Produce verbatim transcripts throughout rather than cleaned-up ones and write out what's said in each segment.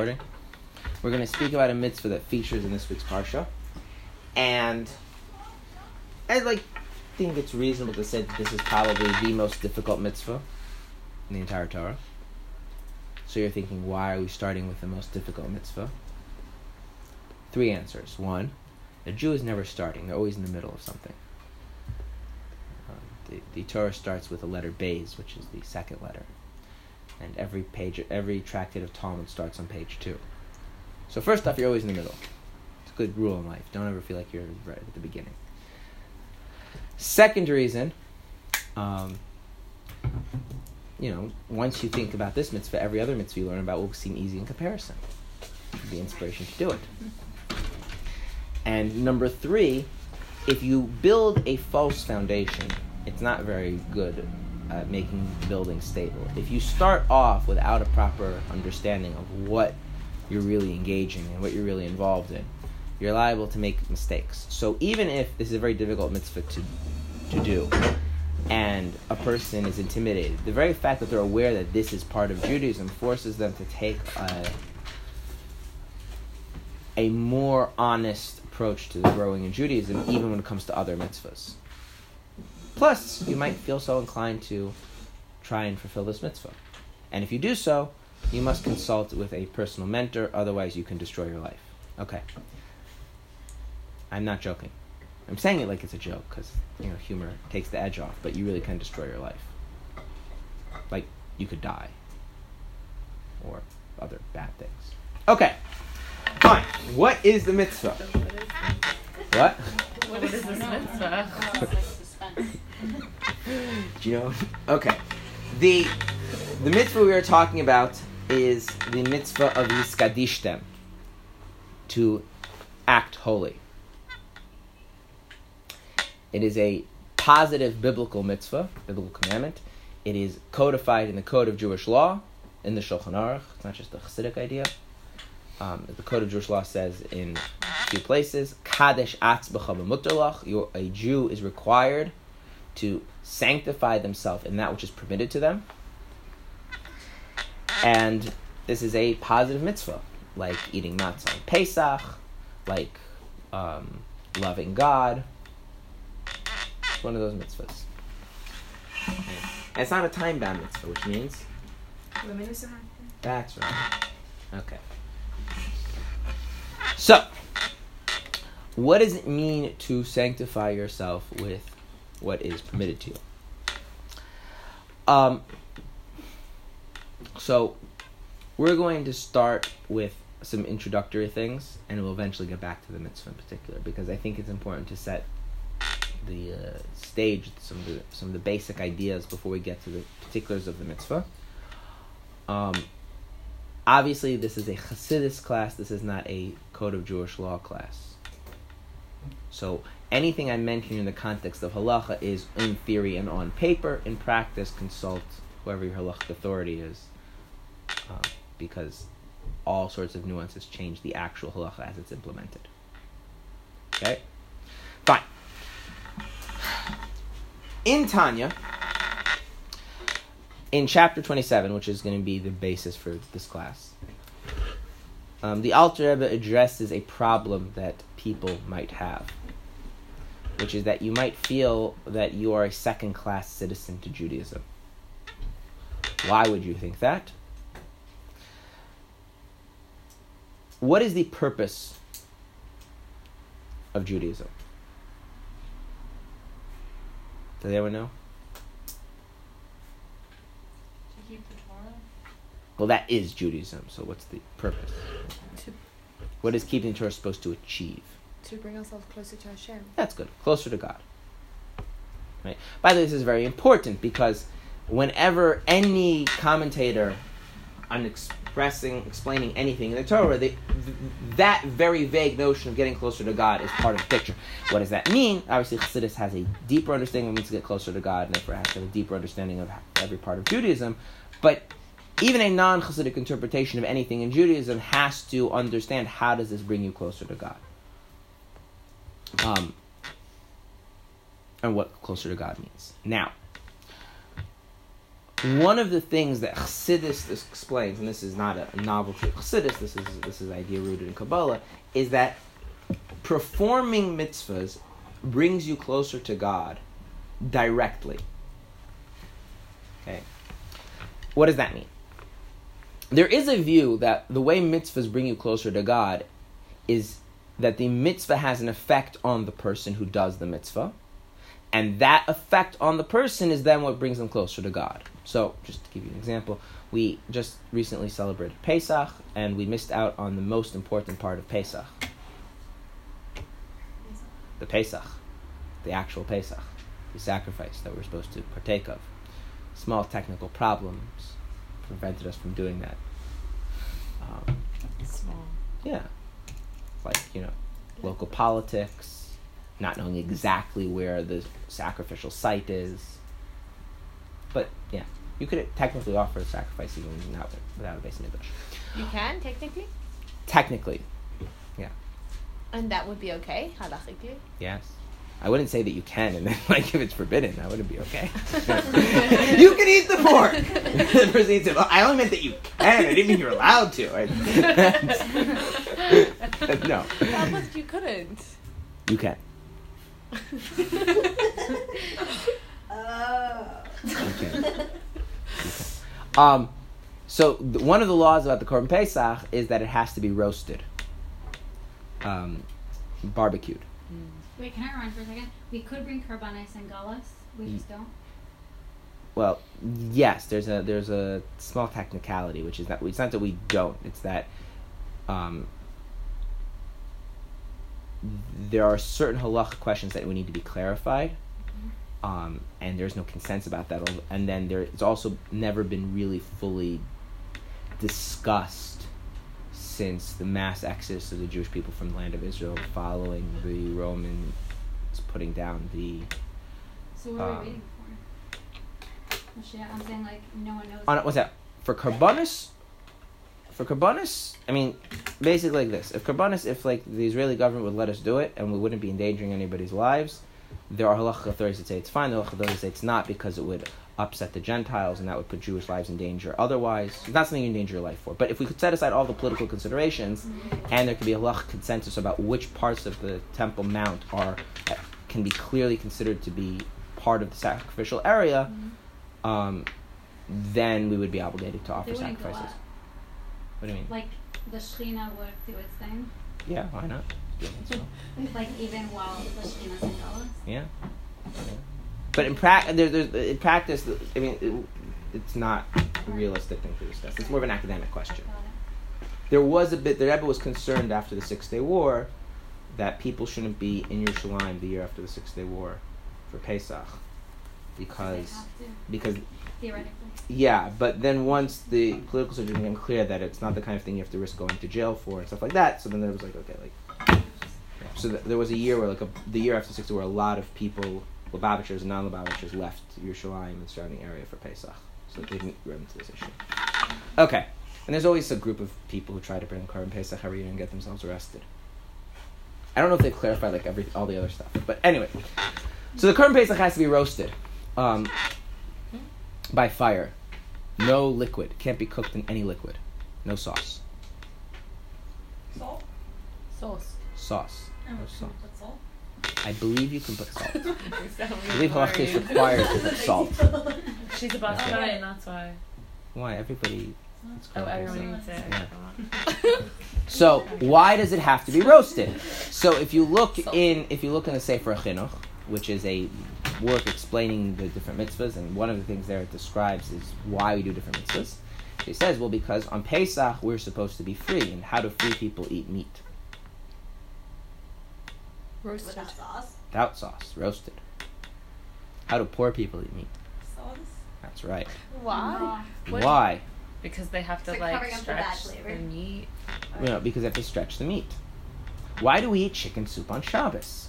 recording. We're going to speak about a mitzvah that features in this week's parsha, and I like think it's reasonable to say that this is probably the most difficult mitzvah in the entire Torah. So you're thinking, why are we starting with the most difficult mitzvah? Three answers. One, a Jew is never starting; they're always in the middle of something. The, the Torah starts with the letter Beis, which is the second letter. And every page, every tractate of Talmud starts on page two. So first off, you're always in the middle. It's a good rule in life. Don't ever feel like you're right at the beginning. Second reason, um, you know, once you think about this mitzvah, every other mitzvah you learn about will seem easy in comparison. The inspiration to do it. And number three, if you build a false foundation, it's not very good at making the building stable. If you start off without a proper understanding of what you're really engaging in, what you're really involved in, you're liable to make mistakes. So even if this is a very difficult mitzvah to to do, and a person is intimidated, the very fact that they're aware that this is part of Judaism forces them to take a, a more honest approach to growing in Judaism, even when it comes to other mitzvahs. Plus, you might feel so inclined to try and fulfill this mitzvah. And if you do so, you must consult with a personal mentor, otherwise you can destroy your life. Okay. I'm not joking. I'm saying it like it's a joke, because, you know, humor takes the edge off, but you really can destroy your life. Like, you could die. Or other bad things. Okay. Fine. What is the mitzvah? What? What is this mitzvah? Do you know? Okay. The the mitzvah we are talking about is the mitzvah of Yiskadishtem, to act holy. It is a positive biblical mitzvah, biblical commandment. It is codified in the Code of Jewish Law, in the Shulchan Aruch. It's not just the Hasidic idea. Um, the Code of Jewish Law says in a few places, Kadesh atzbacha b'mutar lach, a Jew is required to sanctify themselves in that which is permitted to them. And this is a positive mitzvah, like eating matzah on Pesach, like um, loving God. It's one of those mitzvahs. And it's not a time-bound mitzvah, which means... That's right. Okay. So, what does it mean to sanctify yourself with what is permitted to you? Um, so, we're going to start with some introductory things, and we'll eventually get back to the mitzvah in particular, because I think it's important to set the uh, stage, some of the, some of the basic ideas before we get to the particulars of the mitzvah. Um, obviously, this is a Chassidus class. This is not a Code of Jewish Law class. So anything I mention in the context of halacha is in theory and on paper. In practice, consult whoever your halachic authority is, uh, because all sorts of nuances change the actual halacha as it's implemented. Okay? Fine. In Tanya, in chapter twenty-seven, which is going to be the basis for this class, um, the Alter Rebbe addresses a problem that people might have, which is that you might feel that you are a second-class citizen to Judaism. Why would you think that? What is the purpose of Judaism? Does anyone know? To keep the Torah? Well, that is Judaism, so what's the purpose? To, what is keeping the Torah supposed to achieve? To bring ourselves closer to Hashem. That's good. Closer to God. Right? By the way, this is very important, because whenever any commentator on expressing, explaining anything in the Torah, they, th- that very vague notion of getting closer to God is part of the picture. What does that mean? Obviously, Chassidus has a deeper understanding of what it means to get closer to God, and therefore has a deeper understanding of every part of Judaism. But even a non-Chassidic interpretation of anything in Judaism has to understand, how does this bring you closer to God? Um, and what closer to God means. Now, One of the things that Chassidus explains, and this is not a novelty of Chassidus, this is this is an idea rooted in Kabbalah, is that performing mitzvahs brings you closer to God directly. Okay, what does that mean? There is a view that the way mitzvahs bring you closer to God is that the mitzvah has an effect on the person who does the mitzvah, and that effect on the person is then what brings them closer to God. So, just to give you an example, we just recently celebrated Pesach, and we missed out on the most important part of Pesach. The Pesach. The actual Pesach. The sacrifice that we're supposed to partake of. Small technical problems prevented us from doing that. Um, Small. Yeah. Like, you know, local politics, not knowing exactly where the sacrificial site is. But, yeah, you could technically offer a sacrifice even without, without a base in English. You can, technically? Technically, yeah. And that would be okay, halachically? Yes. I wouldn't say that you can, and then, like, if it's forbidden, that wouldn't be okay. You can eat the pork! The person eats it. Well, I only meant that you can. I didn't mean you're allowed to. I, no. That was, you couldn't. You can. okay. Okay. Um, so th- one of the laws about the Korban Pesach is that it has to be roasted, um, barbecued. Wait, can I run for a second? We could bring Korbanos and galas. We just don't. Well, yes. There's a there's a small technicality, which is that it's not that we don't. It's that. Um, There are certain halachic questions that we need to be clarified, mm-hmm. um, and there's no consensus about that. And then there, it's also never been really fully discussed since the mass exodus of the Jewish people from the land of Israel following the Romans putting down the. So what um, are we waiting for? I'm saying like no one knows. On, what's that for Korbanos? For Korbanos, I mean, basically like this. If Korbanos, if like the Israeli government would let us do it and we wouldn't be endangering anybody's lives, there are halachic authorities that say it's fine. There are halachic authorities that say it's not because it would upset the Gentiles and that would put Jewish lives in danger otherwise. It's not something you endanger your life for. But if we could set aside all the political considerations and there could be a halachic consensus about which parts of the Temple Mount are can be clearly considered to be part of the sacrificial area, mm-hmm. um, then we would be obligated to offer sacrifices. What do you mean? Like, the Shekhinah would do its thing? Yeah, why not? Yeah, so. Like, even while the Shekhinah's in Dallas? Yeah. But in, pra- there, there, in practice, I mean, it, it's not a realistic thing to discuss. It's more of an academic question. There was a bit, the Rebbe was concerned after the Six-Day War that people shouldn't be in Yerushalayim the year after the Six-Day War for Pesach. Because, because theoretically. Yeah, but then once the political situation became clear that it's not the kind of thing you have to risk going to jail for and stuff like that, so then there was like, okay, like, yeah. so th- there was a year where like a, the year after sixty, where a lot of people, Lubavitchers and non-Lubavitchers, left Yerushalayim and surrounding area for Pesach, so they didn't run into this issue. Okay, and there's always a group of people who try to bring Korban Pesach every year and get themselves arrested. I don't know if they clarified like every all the other stuff, but anyway, so the Korban Pesach has to be roasted. Um, by fire. No liquid. Can't be cooked in any liquid. No sauce. Salt? Sauce. Sauce. No sauce. Put salt? I believe you can put salt. I believe halachically is required to put salt. She's about to die, and that's why. Why? Everybody... Oh, everyone eats it. Yeah. So, why does it have to be roasted? So, if you look salt. in if you look in the Sefer Chinuch, which is a work explaining the different mitzvahs, and one of the things there it describes is why we do different mitzvahs. It says, well, because on Pesach we're supposed to be free, and how do free people eat meat? Roasted. Without sauce? Without sauce, roasted. How do poor people eat meat? Sauce? That's right. Why? Why? Why? Because they have to, so like, stretch the, the meat. You know, because they have to stretch the meat. Why do we eat chicken soup on Shabbos?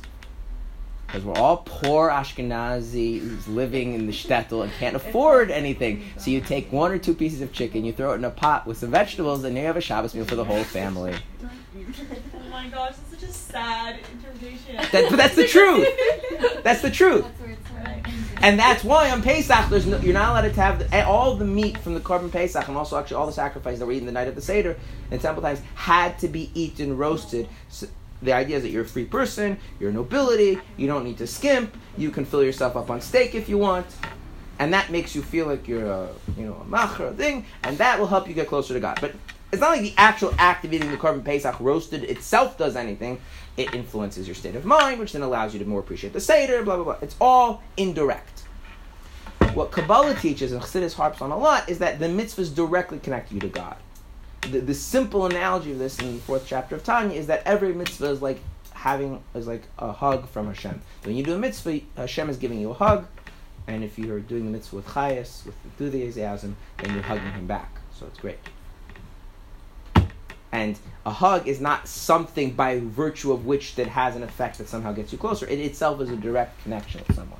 Because we're all poor Ashkenazis living in the shtetl and can't afford anything. So you take one or two pieces of chicken, you throw it in a pot with some vegetables, and you have a Shabbos meal for the whole family. Oh my gosh, that's such a sad interpretation. That, but that's the truth. That's the truth. That's where it's right. And that's why on Pesach, there's no, you're not allowed to have the, all the meat from the Korban Pesach, and also actually all the sacrifices that were eaten the night of the Seder in temple times had to be eaten roasted. So the idea is that you're a free person, you're nobility, you don't need to skimp, you can fill yourself up on steak if you want, and that makes you feel like you're a, you know, a machra thing, and that will help you get closer to God. But it's not like the actual act of eating the Korban Pesach roasted itself does anything. It influences your state of mind, which then allows you to more appreciate the Seder, blah, blah, blah. It's all indirect. What Kabbalah teaches, and Chassidus harps on a lot, is that the mitzvahs directly connect you to God. The, the simple analogy of this in the fourth chapter of Tanya is that every mitzvah is like having is like a hug from Hashem. When you do a mitzvah, Hashem is giving you a hug, and if you're doing the mitzvah with chayas, with enthusiasm, then you're hugging him back. So it's great. And a hug is not something by virtue of which that has an effect that somehow gets you closer. It itself is a direct connection with someone.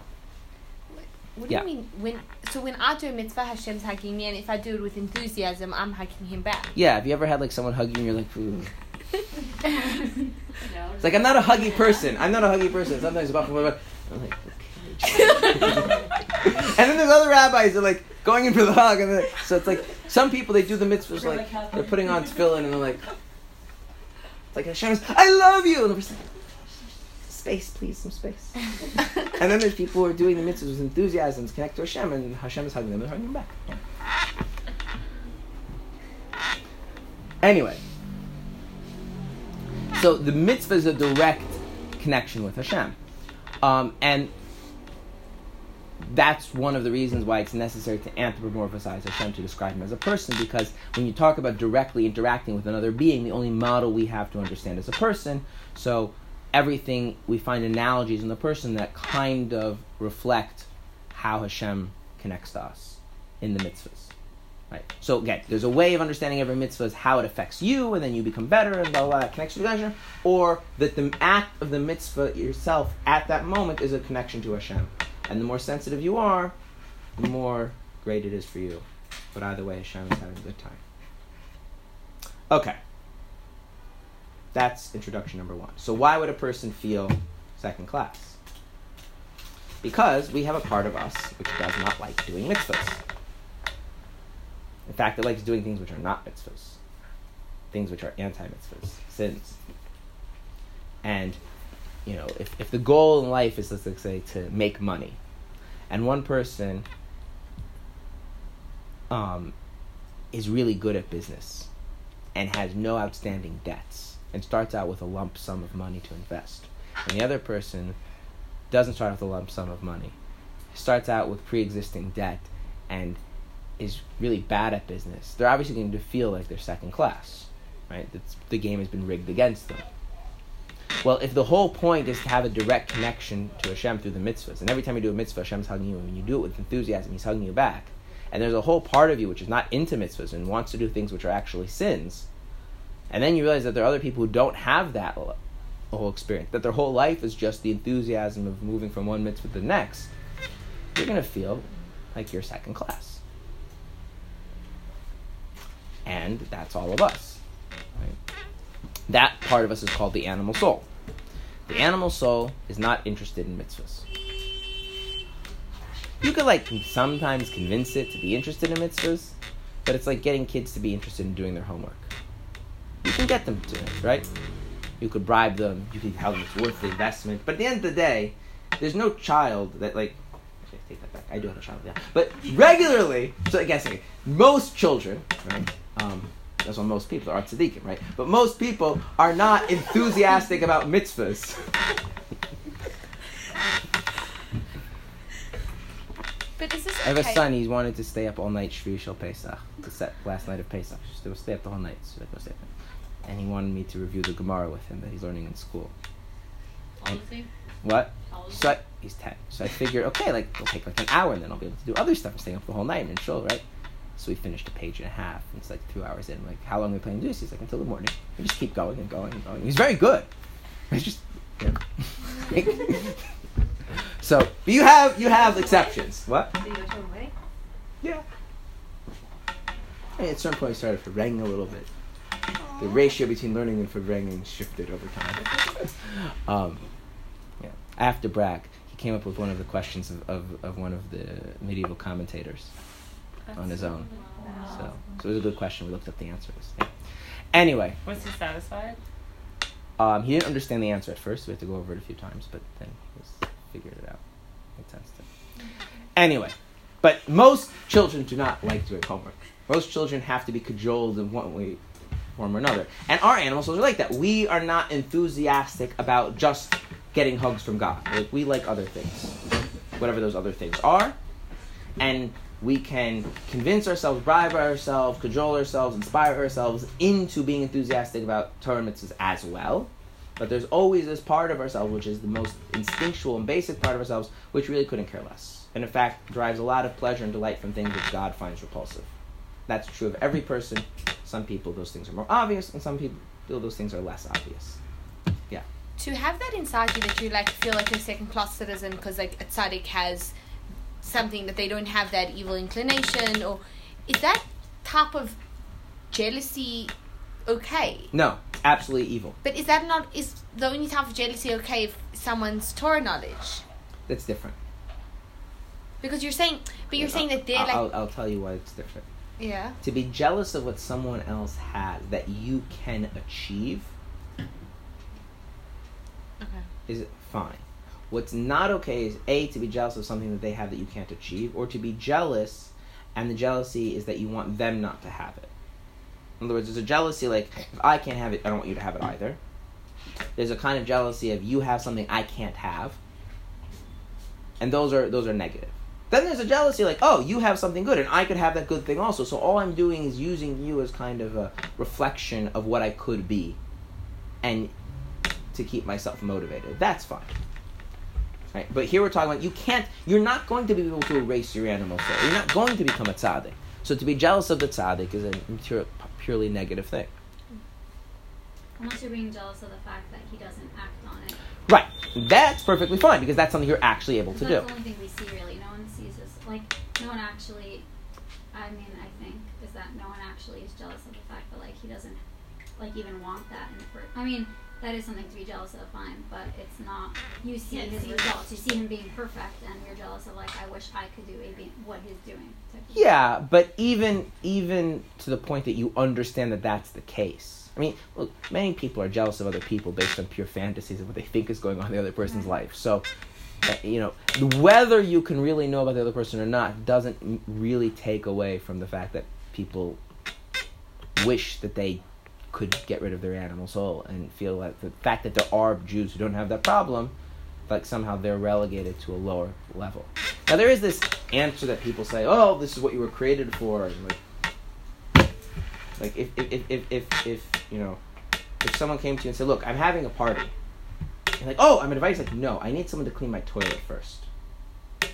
What do yeah. you mean? When so when I do a mitzvah, Hashem's hugging me, and if I do it with enthusiasm, I'm hugging him back. Yeah, have you ever had like someone hug you and you're like, ooh. It's like, I'm not a huggy person. I'm not a huggy person. Sometimes I'm like, okay. And then there's other rabbis that are like going in for the hug, and like, so it's like some people, they do the mitzvahs like, like they're putting on tefillin and they're like, it's like Hashem's, I love you. And we're like, space, please, some space. And then there's people who are doing the mitzvahs with enthusiasm to connect to Hashem, and Hashem is hugging them and hugging them back. Anyway, so the mitzvah is a direct connection with Hashem, um, and that's one of the reasons why it's necessary to anthropomorphize Hashem, to describe him as a person, because when you talk about directly interacting with another being, the only model we have to understand is a person. So everything, we find analogies in the person that kind of reflect how Hashem connects to us in the mitzvahs. Right? So again, there's a way of understanding every mitzvah is how it affects you, and then you become better, and blah, blah, blah, connection to Hashem, or that the act of the mitzvah yourself at that moment is a connection to Hashem. And the more sensitive you are, the more great it is for you. But either way, Hashem is having a good time. Okay. That's introduction number one. So why would a person feel second class? Because we have a part of us which does not like doing mitzvahs. In fact, it likes doing things which are not mitzvahs. Things which are anti-mitzvahs. Sins. And you know, if, if the goal in life is, let's say, to make money, and one person um, is really good at business and has no outstanding debts and starts out with a lump sum of money to invest, and the other person doesn't start with a lump sum of money, starts out with pre-existing debt and is really bad at business, they're obviously going to feel like they're second class, right? That's, the game has been rigged against them. Well, if the whole point is to have a direct connection to Hashem through the mitzvahs, and every time you do a mitzvah, Hashem's hugging you, and when you do it with enthusiasm, he's hugging you back, and there's a whole part of you which is not into mitzvahs and wants to do things which are actually sins, and then you realize that there are other people who don't have that whole experience, that their whole life is just the enthusiasm of moving from one mitzvah to the next, you're going to feel like you're second class. And that's all of us. Right? That part of us is called the animal soul. The animal soul is not interested in mitzvahs. You could like sometimes convince it to be interested in mitzvahs, but it's like getting kids to be interested in doing their homework. You can get them to it, right? You could bribe them, you could tell them it's worth the investment, but at the end of the day, there's no child that like, actually I take that back, I do have a child, yeah. But regularly, so I guess most children, right, um, that's why most people are tzaddikim, right? But most people are not enthusiastic about mitzvahs. But is this okay? I have a son, he wanted to stay up all night Shvi Shel Pesach, the set last night of Pesach. He would stay up the whole night. So stay up. And he wanted me to review the Gemara with him that he's learning in school. Honestly? What? So I, he's ten. So I figured, okay, like it'll take like an hour and then I'll be able to do other stuff. I'm staying up the whole night and in shul, right? So we finished a page and a half, and it's like two hours in. I'm like, how long are we playing this? He's like, until the morning. We just keep going and going and going. He's very good. It's just, you know. So but you have you have exceptions. What? Did you go to a wedding? Yeah. And at some point, I started haranguing a little bit. Aww. The ratio between learning and haranguing shifted over time. um, yeah, I have to brag. He came up with one of the questions of, of, of one of the medieval commentators That's on his own. Wow. So, so it was a good question. We looked up the answers. Yeah. Anyway. Was he satisfied? Um, he didn't understand the answer at first. We had to go over it a few times, but then he was, figured it out. It tends to. Anyway, but most children do not like doing homework. Most children have to be cajoled in one way, form or another. And our animal souls are like that. We are not enthusiastic about just getting hugs from God. Like, we like other things, whatever those other things are. And we can convince ourselves, bribe ourselves, cajole ourselves, inspire ourselves into being enthusiastic about Torah mitzvahs as well. But there's always this part of ourselves, which is the most instinctual and basic part of ourselves, which really couldn't care less. And in fact, derives a lot of pleasure and delight from things which God finds repulsive. That's true of every person. Some people, those things are more obvious, and some people, those things are less obvious. Yeah. To have that inside you that you like feel like you're a second-class citizen because like a tzaddik has something that they don't have, that evil inclination, or is that type of jealousy okay? No, absolutely evil. But is that not is the only type of jealousy okay if someone's Torah knowledge? That's different. Because you're saying, but you're I'll, saying that they're I'll, like. I'll, I'll tell you why it's different. Yeah. To be jealous of what someone else has that you can achieve okay. is fine. What's not okay is A, to be jealous of something that they have that you can't achieve, or to be jealous and the jealousy is that you want them not to have it. In other words, there's a jealousy like, if I can't have it, I don't want you to have it either. There's a kind of jealousy of you have something I can't have. And those are those are negative. Then there's a jealousy like, oh, you have something good, and I could have that good thing also. So all I'm doing is using you as kind of a reflection of what I could be and to keep myself motivated. That's fine. Right? But here we're talking about you can't, you're not going to be able to erase your animal soul. You're not going to become a tzaddik. So to be jealous of the tzaddik is a pure, purely negative thing. Unless you're being jealous of the fact that he doesn't act on it. Right. That's perfectly fine because that's something you're actually able to that's do. That's the only thing we see really. No one sees this. Like, no one actually, I mean, I think, is that no one actually is jealous of the fact that, like, he doesn't, like, even want that. In the first, I mean, that is something to be jealous of, fine, but it's not, you see yeah, his see. results. You see him being perfect and you're jealous of, like, I wish I could do a, what he's doing. Yeah, but even even to the point that you understand that that's the case. I mean, look, many people are jealous of other people based on pure fantasies of what they think is going on in the other person's right. life. So, you know, whether you can really know about the other person or not doesn't really take away from the fact that people wish that they could get rid of their animal soul and feel like the fact that there are Jews who don't have that problem, like somehow they're relegated to a lower level. Now, there is this answer that people say, oh, this is what you were created for, and like, Like, if, if, if, if, if, you know, if someone came to you and said, look, I'm having a party. And like, oh, I'm invited. Like, no, I need someone to clean my toilet first.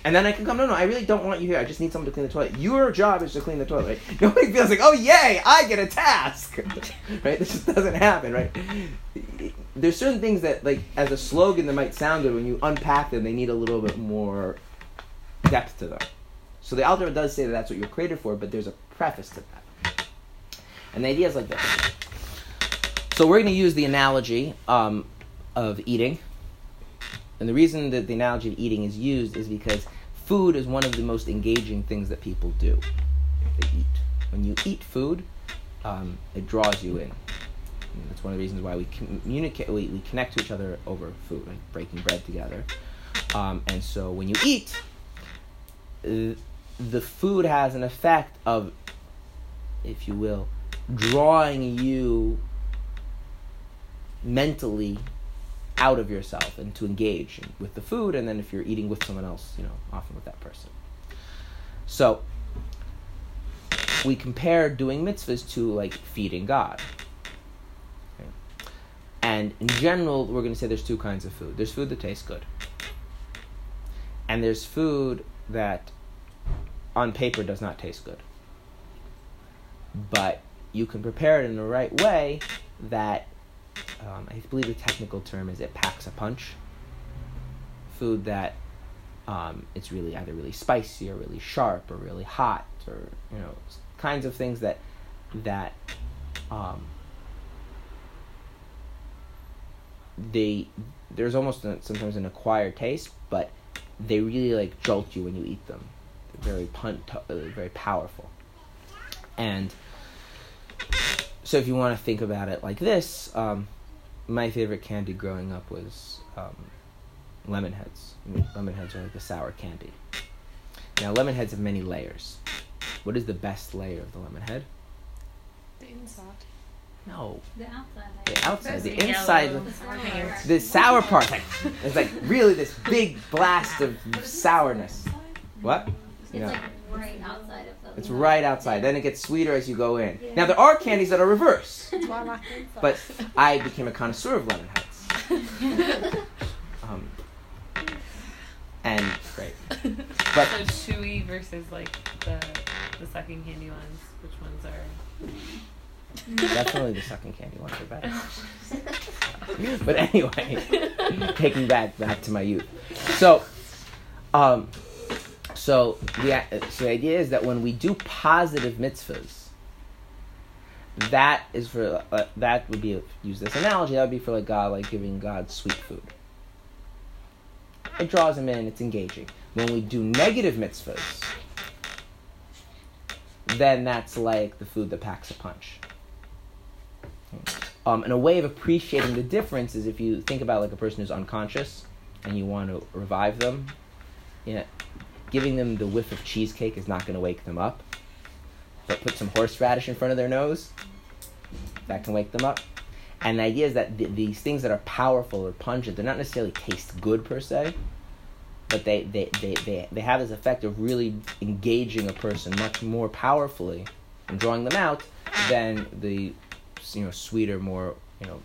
And then I can come, no, no, I really don't want you here. I just need someone to clean the toilet. Your job is to clean the toilet, right? Nobody feels like, oh, yay, I get a task. Right? This just doesn't happen, right? There's certain things that, like, as a slogan that might sound good, when you unpack them, they need a little bit more depth to them. So the Alter Rebbe does say that that's what you're created for, but there's a preface to that. And the idea is like this. So we're going to use the analogy um, of eating. And the reason that the analogy of eating is used is because food is one of the most engaging things that people do. They eat. When you eat food, um, it draws you in. And that's one of the reasons why we communicate, we, we connect to each other over food, like breaking bread together. Um, and so when you eat, the food has an effect of, if you will, drawing you mentally out of yourself and to engage with the food, and then if you're eating with someone else, you know, often with that person. So we compare doing mitzvahs to like feeding God. Okay. And in general, we're going to say there's two kinds of food. There's food that tastes good, and there's food that on paper does not taste good. But you can prepare it in the right way that, um, I believe the technical term is it packs a punch. Food that um, it's really either really spicy or really sharp or really hot or, you know, kinds of things that, that um, they, there's almost a, sometimes an acquired taste, but they really like jolt you when you eat them. They're very punt, very powerful. And so if you want to think about it like this, um, my favorite candy growing up was um, lemon heads. I mean, lemon heads are like a sour candy. Now, lemon heads have many layers. What is the best layer of the lemon head? The inside. No. The outside. The outside. The, the inside. Yellow, the, sour the sour part. It's like really this big blast of sourness. What? It's no. like right outside of the. It's lemon. Right outside. Then it gets sweeter as you go in. Yeah. Now there are candies that are reversed. But I became a connoisseur of lemon heads. um, and great. But so chewy versus like the the sucking candy ones. Which ones are? Definitely the sucking candy ones are better. But anyway, taking back back to my youth. So, um, so the so the idea is that when we do positive mitzvahs, that is for uh, that would be use this analogy. That would be for like God, like giving God sweet food. It draws him in. It's engaging. When we do negative mitzvahs, then that's like the food that packs a punch. Um, and a way of appreciating the difference is if you think about like a person who's unconscious and you want to revive them, you know, giving them the whiff of cheesecake is not going to wake them up. But put some horseradish in front of their nose, that can wake them up. And the idea is that th- these things that are powerful or pungent, they're not necessarily taste good per se, but they, they, they, they, they have this effect of really engaging a person much more powerfully and drawing them out than the, you know, sweeter, more, you know,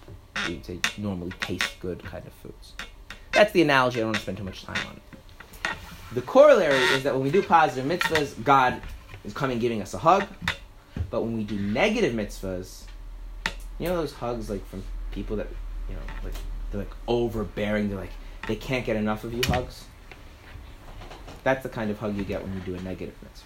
you'd say normally taste good kind of foods. That's the analogy. I don't want to spend too much time on it. The corollary is that when we do positive mitzvahs, God is coming giving us a hug. But when we do negative mitzvahs, you know those hugs like from people that, you know, like they're like overbearing, they're like they can't get enough of you hugs. That's the kind of hug you get when you do a negative mitzvah.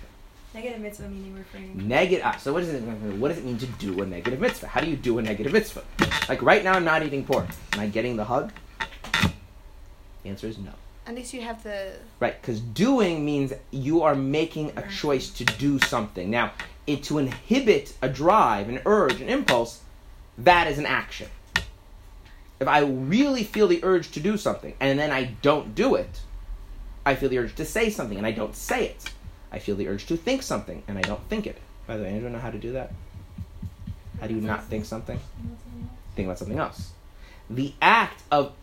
Negative mitzvah meaning refrain. Negative. Ah, so what does it mean? What does it mean to do a negative mitzvah? How do you do a negative mitzvah? Like right now, I'm not eating pork. Am I getting the hug? The answer is no. Unless you have the right, because doing means you are making a choice to do something. Now, it, to inhibit a drive, an urge, an impulse, that is an action. If I really feel the urge to do something and then I don't do it, I feel the urge to say something and I don't say it. I feel the urge to think something and I don't think it. By the way, anyone know how to do that? How do you not think something? Think about something else. The act of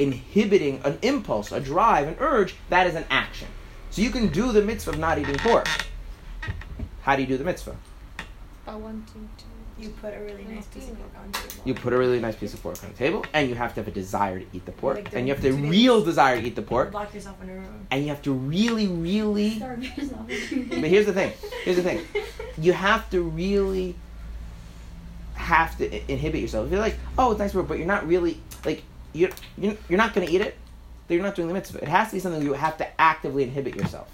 inhibiting an impulse, a drive, an urge, that is an action. So you can do the mitzvah of not eating pork. How do you do the mitzvah? By wanting to. You put a really nice piece of pork on the table. You put a really nice piece of pork on the table, and you have to have a desire to eat the pork, like the, and you have the real desire to eat the pork. Lock yourself in a room. And you have to really, really. Starve yourself. But here's the thing. Here's the thing. You have to really have to I- inhibit yourself. If you're like, oh, it's nice pork, but you're not really like you you're, you're not going to eat it. Then you're not doing the mitzvah. It has to be something you have to actively inhibit yourself.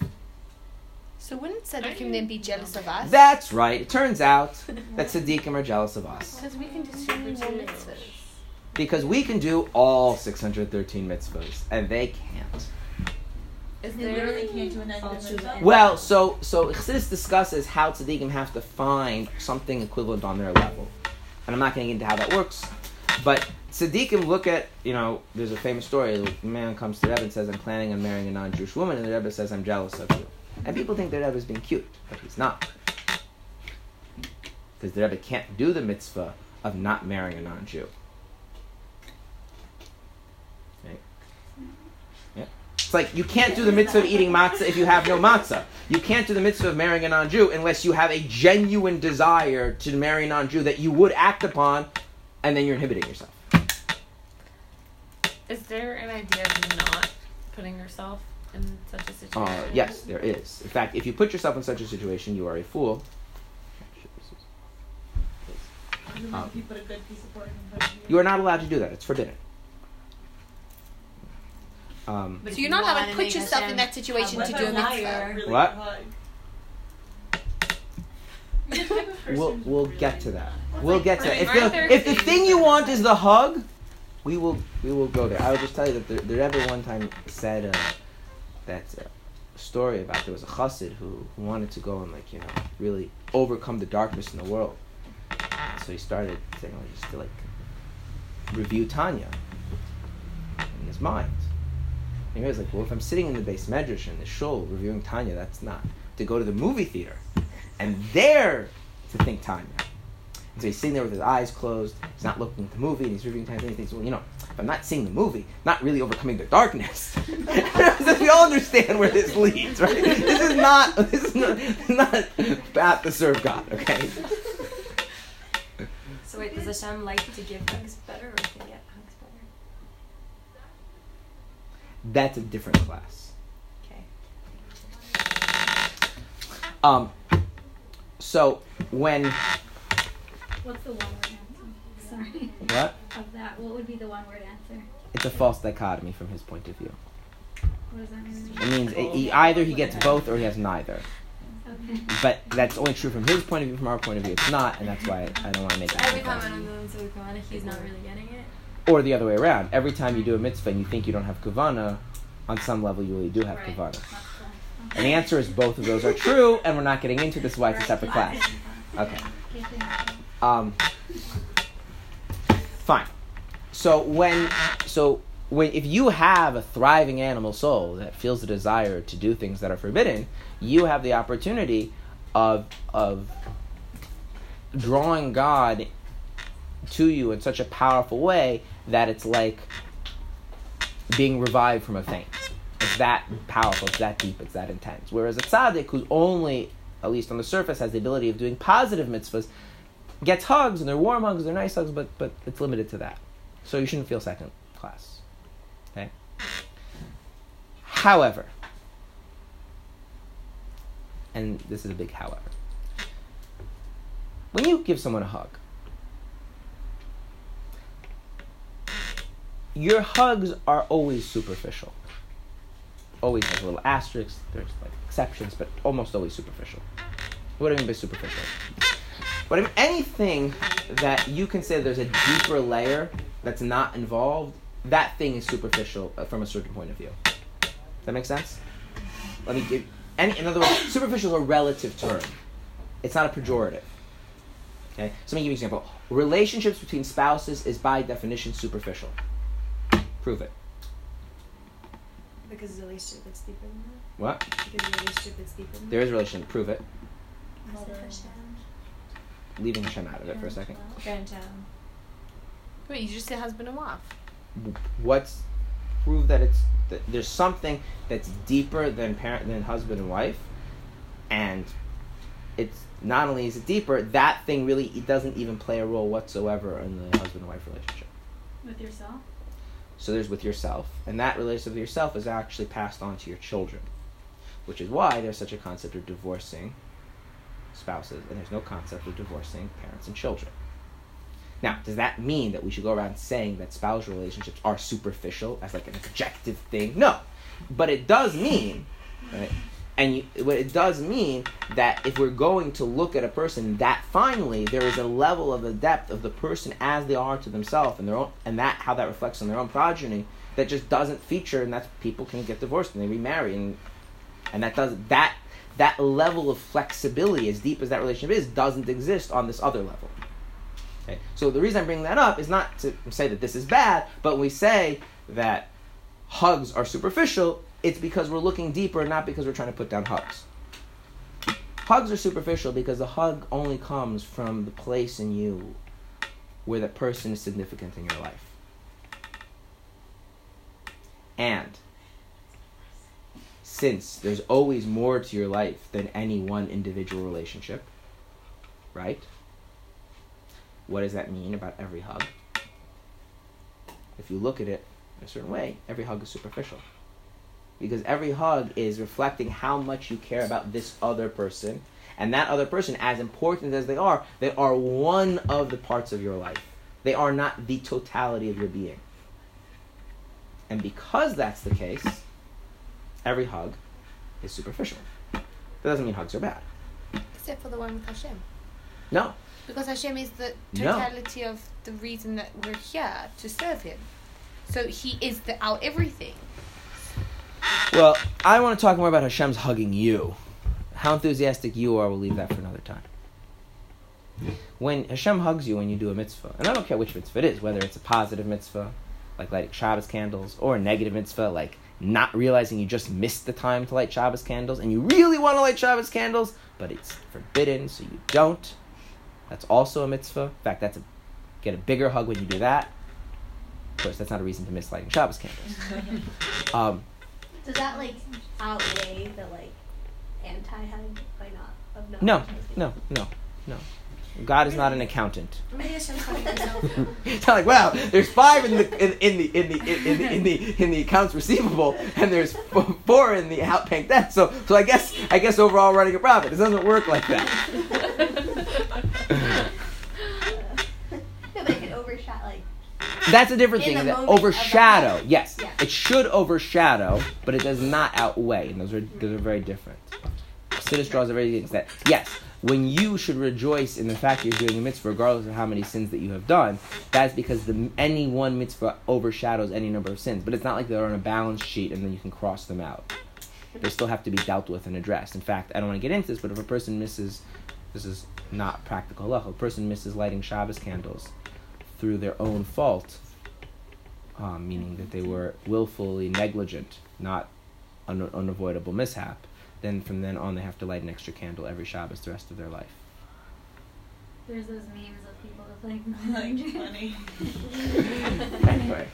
So wouldn't Tzaddikim then be jealous of us? That's right. It turns out that Tzaddikim are jealous of us. Because we can do so many more mitzvahs. Because we can do all six hundred thirteen mitzvahs, and they can't. Is they literally can't do a negative mitzvah? Well, so so Chassidus discusses how Tzaddikim have to find something equivalent on their level. And I'm not going to get into how that works, but Tzaddikim look at, you know, there's a famous story. A man comes to the Rebbe and says, I'm planning on marrying a non-Jewish woman, and the Rebbe says, I'm jealous of you. And people think the Rebbe's been cute, but he's not. Because the Rebbe can't do the mitzvah of not marrying a non-Jew. Right? Yeah. It's like, you can't do the mitzvah of eating matzah if you have no matzah. You can't do the mitzvah of marrying a non-Jew unless you have a genuine desire to marry a non-Jew that you would act upon, and then you're inhibiting yourself. Is there an idea of not putting yourself in such a situation? Uh, yes, there is. In fact, if you put yourself in such a situation, you are a fool. Um, you are not allowed to do that. It's forbidden. Um, so you're not allowed to put yourself in that situation to do a mitzvah. What? we'll we'll get to that. We'll get to that. If the, if the thing you want is the hug, we will we will go there. I will just tell you that the, the Rebbe one time said. Uh, that uh, story about there was a chassid who, who wanted to go and, like, you know, really overcome the darkness in the world. So he started saying, like, just to, like, review Tanya in his mind. And he was like, well, if I'm sitting in the base medrash in the shul reviewing Tanya, that's not to go to the movie theater and there to think Tanya. And so he's sitting there with his eyes closed. He's not looking at the movie, and he's reviewing Tanya. And he thinks, well, you know, if I'm not seeing the movie, not really overcoming the darkness. We all understand where this leads, right? This is not this is not, not bad to serve God, okay? So wait, does Hashem like to give hugs better or to get hugs better? That's a different class. Okay. Um. So when. What's the one word answer? Sorry. What? Of that, what would be the one word answer? It's a false dichotomy from his point of view. What does that mean? It means it, he, either he gets both or he has neither. Okay. But that's only true from his point of view. From our point of view, it's not, and that's why I, I don't want to make that. Every time I'm doing so kavana, he's not really getting it. Or the other way around. Every time you do a mitzvah and you think you don't have kavana, on some level you really do have right. kavana. Okay. And the answer is both of those are true, and we're not getting into this. Why it's a separate class? Okay. Um. Fine. So when so. When, if you have a thriving animal soul that feels the desire to do things that are forbidden, you have the opportunity of of drawing God to you in such a powerful way that it's like being revived from a faint. It's that powerful, it's that deep, it's that intense. Whereas a tzaddik who's only, at least on the surface, has the ability of doing positive mitzvahs, gets hugs, and they're warm hugs, they're nice hugs, but, but it's limited to that. So you shouldn't feel second class. Okay. However, and this is a big however, when you give someone a hug, your hugs are always superficial. Always has little asterisks, there's like exceptions, but almost always superficial. What do I mean by superficial? What I mean, anything that you can say there's a deeper layer that's not involved, that thing is superficial from a certain point of view. Does that make sense? Let me give. Any, in other words, superficial is a relative term. It's not a pejorative. Okay. So let me give you an example. Relationships between spouses is by definition superficial. Prove it. Because the relationship is deeper than that. What? Because the relationship is deeper than that. There is a relationship. Prove it. Mother and child. Leaving Hashem out of it for a second. Grandchild. Wait, you just said husband and wife. What's prove that it's that there's something that's deeper than parent than husband and wife, and it's not only is it deeper, that thing really it doesn't even play a role whatsoever in the husband and wife relationship. With yourself. So there's with yourself, and that relationship with yourself is actually passed on to your children, which is why there's such a concept of divorcing spouses, and there's no concept of divorcing parents and children. Now, does that mean that we should go around saying that spousal relationships are superficial as like an objective thing? No. But it does mean, right? And you, what it does mean that if we're going to look at a person that finally, there is a level of a depth of the person as they are to themselves and their own, and that how that reflects on their own progeny that just doesn't feature, and that's people can get divorced and they remarry, and and that does that that level of flexibility, as deep as that relationship is, doesn't exist on this other level. Okay. So the reason I'm bringing that up is not to say that this is bad, but when we say that hugs are superficial, it's because we're looking deeper, not because we're trying to put down hugs. Hugs are superficial because the hug only comes from the place in you where that person is significant in your life. And since there's always more to your life than any one individual relationship, right? What does that mean about every hug? If you look at it in a certain way, every hug is superficial. Because every hug is reflecting how much you care about this other person. And that other person, as important as they are, they are one of the parts of your life. They are not the totality of your being. And because that's the case, every hug is superficial. That doesn't mean hugs are bad. Except for the one with Hashem. No. Because Hashem is the totality no. of the reason that we're here, to serve Him. So He is the, our everything. Well, I want to talk more about Hashem's hugging you. How enthusiastic you are, we'll leave that for another time. When Hashem hugs you when you do a mitzvah, and I don't care which mitzvah it is, whether it's a positive mitzvah, like lighting Shabbos candles, or a negative mitzvah, like not realizing you just missed the time to light Shabbos candles, and you really want to light Shabbos candles, but it's forbidden, so you don't. That's also a mitzvah. In fact, that's a, get a bigger hug when you do that. Of course, that's not a reason to miss lighting Shabbos candles. Um, Does that, like, outweigh the, like, anti-hug by not? Of not no, no, no, no. God is not an accountant. It's not like, well, there's five in the in, in the in the in the in the in the accounts receivable, and there's four in the out bank debt. So, so I guess I guess overall running a profit. It doesn't work like that. That's a different in thing. That overshadow, yes, yeah. It should overshadow, but it does not outweigh, and those are those are very different. Chassidus draws a very things that yes, when you should rejoice in the fact that you're doing a mitzvah, regardless of how many sins that you have done, that's because the any one mitzvah overshadows any number of sins. But it's not like they're on a balance sheet and then you can cross them out. They still have to be dealt with and addressed. In fact, I don't want to get into this, but if a person misses, this is not practical halacha. A person misses lighting Shabbos candles through their own fault, um, meaning that they were willfully negligent, not an un- unavoidable mishap, then from then on they have to light an extra candle every Shabbos the rest of their life. There's those memes of people that like, money. Anyway.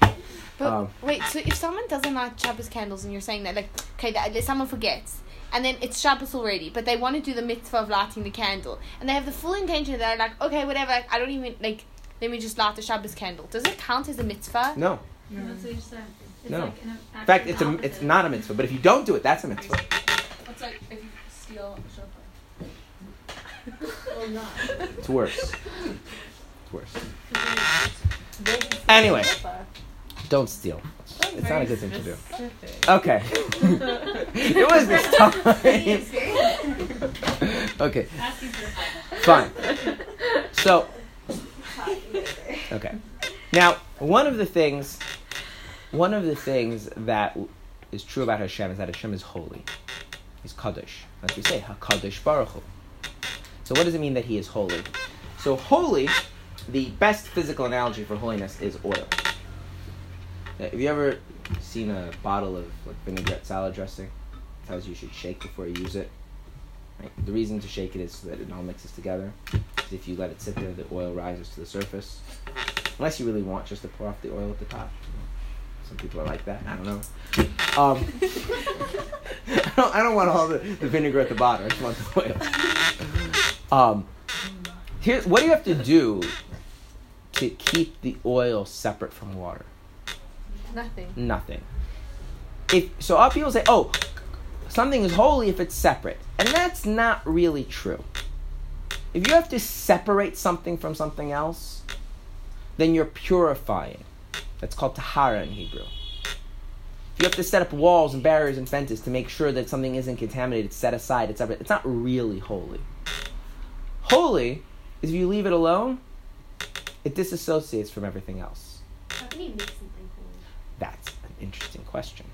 But um, wait, so if someone doesn't light Shabbos candles and you're saying that, like, okay, that, that someone forgets, and then it's Shabbos already, but they want to do the mitzvah of lighting the candle, and they have the full intention, they're like, okay, whatever, like, I don't even, like, let me just light the Shabbos candle. Does it count as a mitzvah? No. No. That's what you said. It's no. Like an in fact, it's a, it's not a mitzvah, but if you don't do it, that's a mitzvah. It's like if you steal a shofar. Or not. It's worse. It's worse. Anyway, don't steal. It's not a good thing to do. Okay. It was this time. Okay. Fine. So... Okay. Now, one of the things, one of the things that is true about Hashem is that Hashem is holy. He's Kaddish. As we say, HaKadosh Baruch Hu. So what does it mean that he is holy? So holy, the best physical analogy for holiness is oil. Now, have you ever seen a bottle of like vinaigrette salad dressing? It tells you you should shake before you use it. Right? The reason to shake it is so that it all mixes together. If you let it sit there, the oil rises to the surface. Unless you really want just to pour off the oil at the top. Some people are like that. I don't know. Um, I don't. I don't want all the, the vinegar at the bottom. I just want the oil. Um, here's what do you have to do to keep the oil separate from water? Nothing. Nothing. If so, all people say, "Oh, something is holy if it's separate," and that's not really true. If you have to separate something from something else, then you're purifying. That's called tahara in Hebrew. If you have to set up walls and barriers and fences to make sure that something isn't contaminated, set aside, et cetera, it's not really holy. Holy is if you leave it alone, it disassociates from everything else. How can you make something holy? That's an interesting question.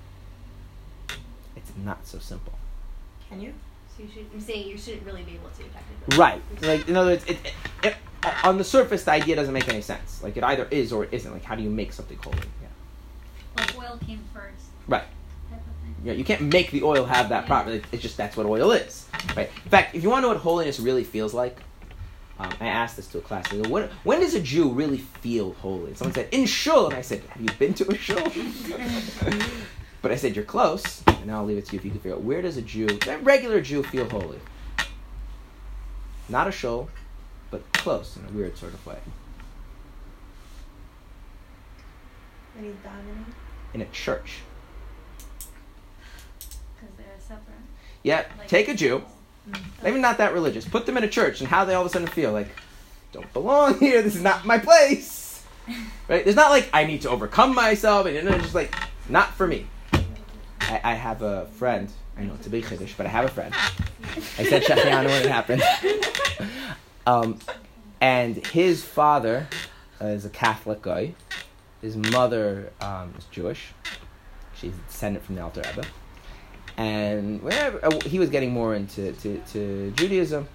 It's not so simple. Can you? So you should, I'm saying you shouldn't really be able to effectively. Right. Like, in other words, it, it, it, on the surface, the idea doesn't make any sense. Like, it either is or it isn't. Like, how do you make something holy? Yeah. Like, oil came first. Right. Yeah, you can't make the oil have that yeah. property. It's just that's what oil is. Right. In fact, if you want to know what holiness really feels like, um, I asked this to a class. Go, when, when does a Jew really feel holy? Someone said, in shul. And I said, have you been to a shul? But I said, you're close, and now I'll leave it to you if you can figure out where does a Jew, a regular Jew, feel holy? Not a shul, but close in a weird sort of way. When he's davening? In a church. Because they're separate? Yeah, like, take a Jew, mm-hmm. maybe not that religious, put them in a church, and how they all of a sudden feel like, don't belong here, this is not my place. Right? There's not like, I need to overcome myself, and it's just like, not for me. I, I have a friend. I know it's a big Kiddush, but I have a friend. I said Shachyan when it happened. Um, and his father uh, is a Catholic guy. His mother um, is Jewish. She's a descendant from the Alter Rebbe. And whenever, uh, he was getting more into to, to Judaism.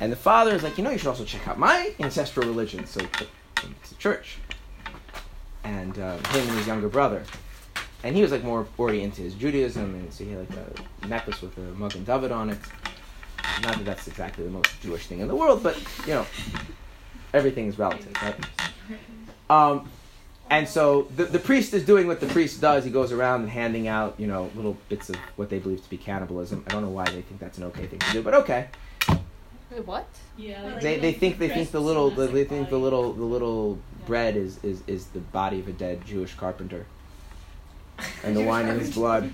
And the father is like, you know, you should also check out my ancestral religion. So he took him to church. And um, him and his younger brother. And he was like more oriented his Judaism. And so he had like a necklace with a Magen David on it. Not that that's exactly the most Jewish thing in the world, but, you know, everything is relative, right? Um, and so the, the priest is doing what the priest does. He goes around and handing out, you know, little bits of what they believe to be cannibalism. I don't know why they think that's an okay thing to do, but okay. Wait, what? Yeah. They they think they think the little the, they think the little the little bread is, is, is the body of a dead Jewish carpenter, and the wine in his blood.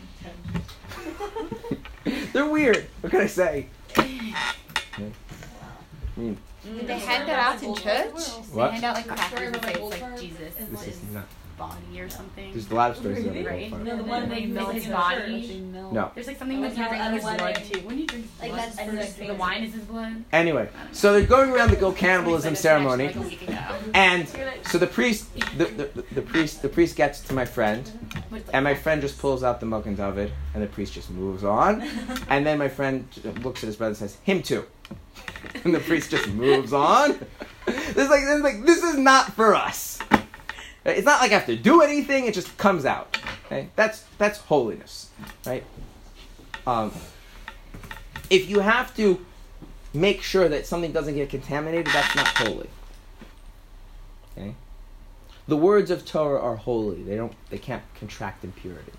They're weird. What can I say? Yeah. Mm. Did they hand that out in church? What? They hand out like crackers and say it's like Jesus' this is not body or something. There's a lot of stories really? Right? No, the, the one they melt his body. No. There's like something with you drink his blood too. When you drink like blood, that's first, the wine is his blood. Anyway, so they're going around the go cannibalism ceremony, and so the priest, the, the the priest, the priest gets to my friend, and my friend just pulls out the Magen David, and the priest just moves on, and then my friend looks at his brother and says, "Him too." And the priest just moves on. It's like, it's like, this is not for us. It's not like I have to do anything. It just comes out. Okay? That's that's holiness, right? Um, if you have to make sure that something doesn't get contaminated, that's not holy. Okay? The words of Torah are holy. They don't. They can't contract impurity.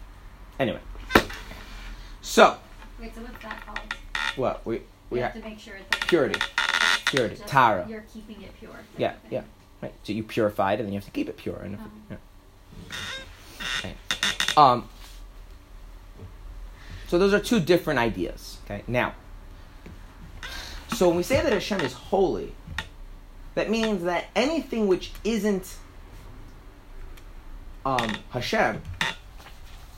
Anyway. So. Wait. So what's that called? What we. We have ha- to make sure it's like purity, purity, just Tara. You're keeping it pure. Yeah, everything. Yeah, right. So you purify it, and then you have to keep it pure. And if um. It, yeah. Okay. Um. So those are two different ideas. Okay. Now. So when we say that Hashem is holy, that means that anything which isn't um, Hashem,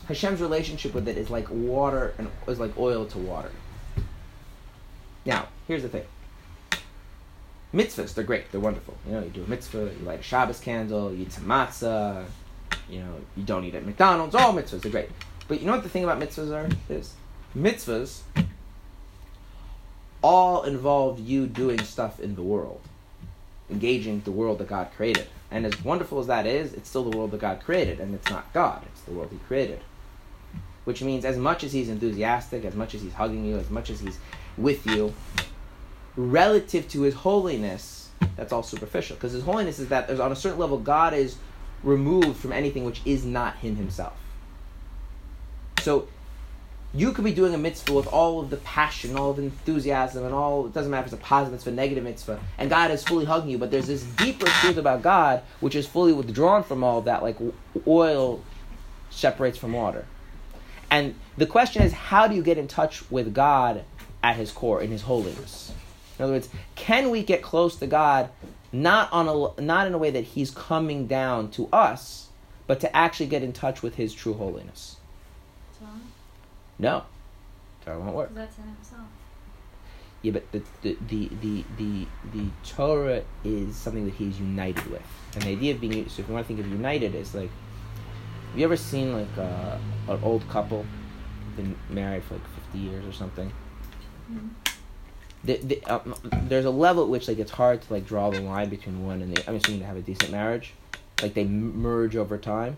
Hashem's relationship with it is like water and is like oil to water. Now, here's the thing. Mitzvahs, they're great. They're wonderful. You know, you do a mitzvah, you light a Shabbos candle, you eat some matzah, you know, you don't eat at McDonald's. All mitzvahs are great. But you know what the thing about mitzvahs are? Is mitzvahs all involve you doing stuff in the world, engaging the world that God created. And as wonderful as that is, it's still the world that God created, and it's not God. It's the world He created. Which means as much as He's enthusiastic, as much as He's hugging you, as much as He's with you, relative to His holiness, that's all superficial. Because His holiness is that there's, on a certain level, God is removed from anything which is not Him Himself. So you could be doing a mitzvah with all of the passion, all of the enthusiasm, and all, it doesn't matter if it's a positive mitzvah, negative mitzvah, and God is fully hugging you, but there's this deeper truth about God which is fully withdrawn from all of that, like oil separates from water. And the question is, how do you get in touch with God at His core, in His holiness? In other words, can we get close to God not on a, not in a way that He's coming down to us, but to actually get in touch with His true holiness? Torah? No. Torah won't work. That's in Himself. Yeah, but the the, the the the the Torah is something that He's united with. And the idea of being, so if you want to think of united, is like, have you ever seen like a, an old couple been married for like fifty years or something? Mm-hmm. The, the, um, there's a level at which like it's hard to like draw the line between one and the. I'm assuming they have a decent marriage, like they merge over time.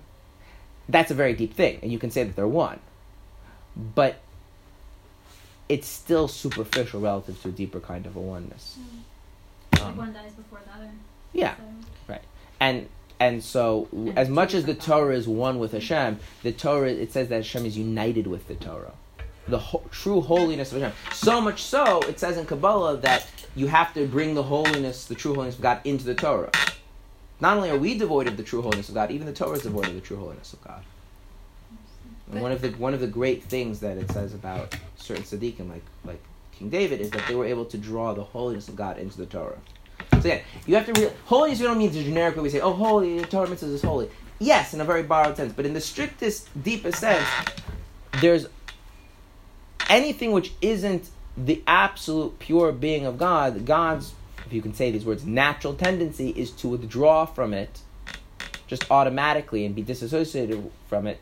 That's a very deep thing, and you can say that they're one, but it's still superficial relative to a deeper kind of a oneness. Mm-hmm. Um, like one dies before the other. Yeah, so. Right, and and so and as much as the Torah is one with Hashem, the Torah, it says that Hashem is united with the Torah. The ho- true holiness of Hashem. So much so, it says in Kabbalah that you have to bring the holiness, the true holiness of God, into the Torah. Not only are we devoid of the true holiness of God, even the Torah is devoid of the true holiness of God. And one of the one of the great things that it says about certain tzaddikim, like like King David, is that they were able to draw the holiness of God into the Torah. So again, you have to realize, holiness we don't mean to generically we say, oh, holy, the Torah mitzvah is holy. Yes, in a very borrowed sense, but in the strictest, deepest sense, there's anything which isn't the absolute pure being of God, God's, if you can say these words, natural tendency is to withdraw from it just automatically and be disassociated from it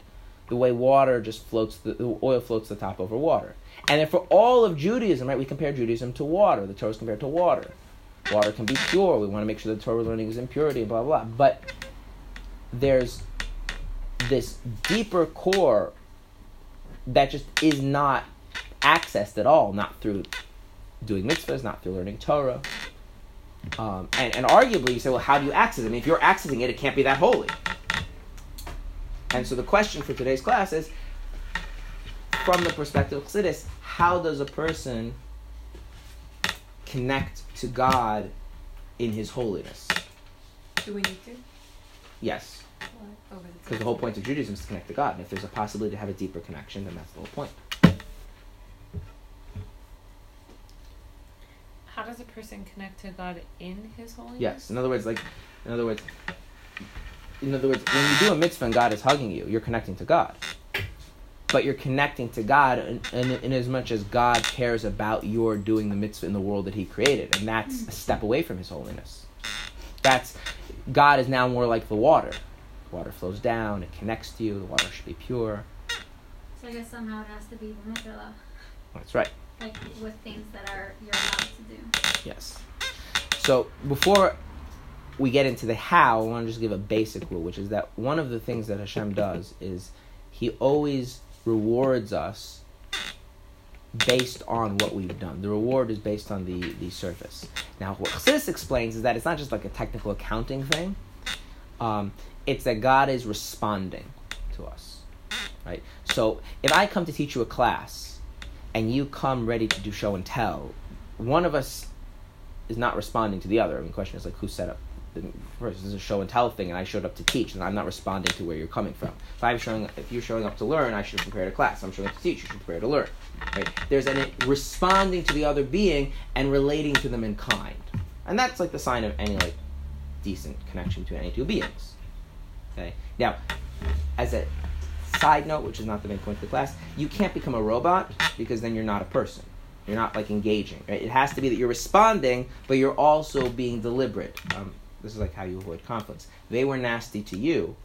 the way water just floats, the, the oil floats the top over water. And then for all of Judaism, right, we compare Judaism to water. The Torah is compared to water. Water can be pure. We want to make sure the Torah we're learning is in purity, blah, blah, blah. But there's this deeper core that just is not accessed at all, not through doing mitzvahs, not through learning Torah. Um, and, and arguably, you say, well, how do you access it? I mean, if you're accessing it, it can't be that holy. And so the question for today's class is, from the perspective of Chassidus, how does a person connect to God in his holiness? Do we need to? Yes. Because the whole point of Judaism is to connect to God. And if there's a possibility to have a deeper connection, then that's the whole point. How does a person connect to God in his holiness? Yes. In other words, like, in other words, in other words, when you do a mitzvah and God is hugging you, you're connecting to God. But you're connecting to God in, in, in as much as God cares about your doing the mitzvah in the world that he created. And that's a step away from his holiness. That's, God is now more like the water. Water flows down, it connects to you, the water should be pure. So I guess somehow it has to be the mitzvah. That's right. Like with things that are you're allowed to do. Yes. So before we get into the how, I want to just give a basic rule, which is that one of the things that Hashem does is he always rewards us based on what we've done. The reward is based on the, the surface. Now, what Chassidus explains is that it's not just like a technical accounting thing. Um, it's that God is responding to us, right? So if I come to teach you a class and you come ready to do show and tell, one of us is not responding to the other. I mean, the question is, like, who set up the first? This is a show and tell thing, and I showed up to teach, and I'm not responding to where you're coming from. If I'm showing, if you're showing up to learn, I should prepare to class. If I'm showing up to teach, you should prepare to learn, right? There's an responding to the other being and relating to them in kind, and that's like the sign of any like decent connection between any two beings. Okay. Now, as a side note, which is not the main point of the class, you can't become a robot because then you're not a person. You're not like engaging, right? It has to be that you're responding, but you're also being deliberate. Um, this is like how you avoid conflicts. They were nasty to you.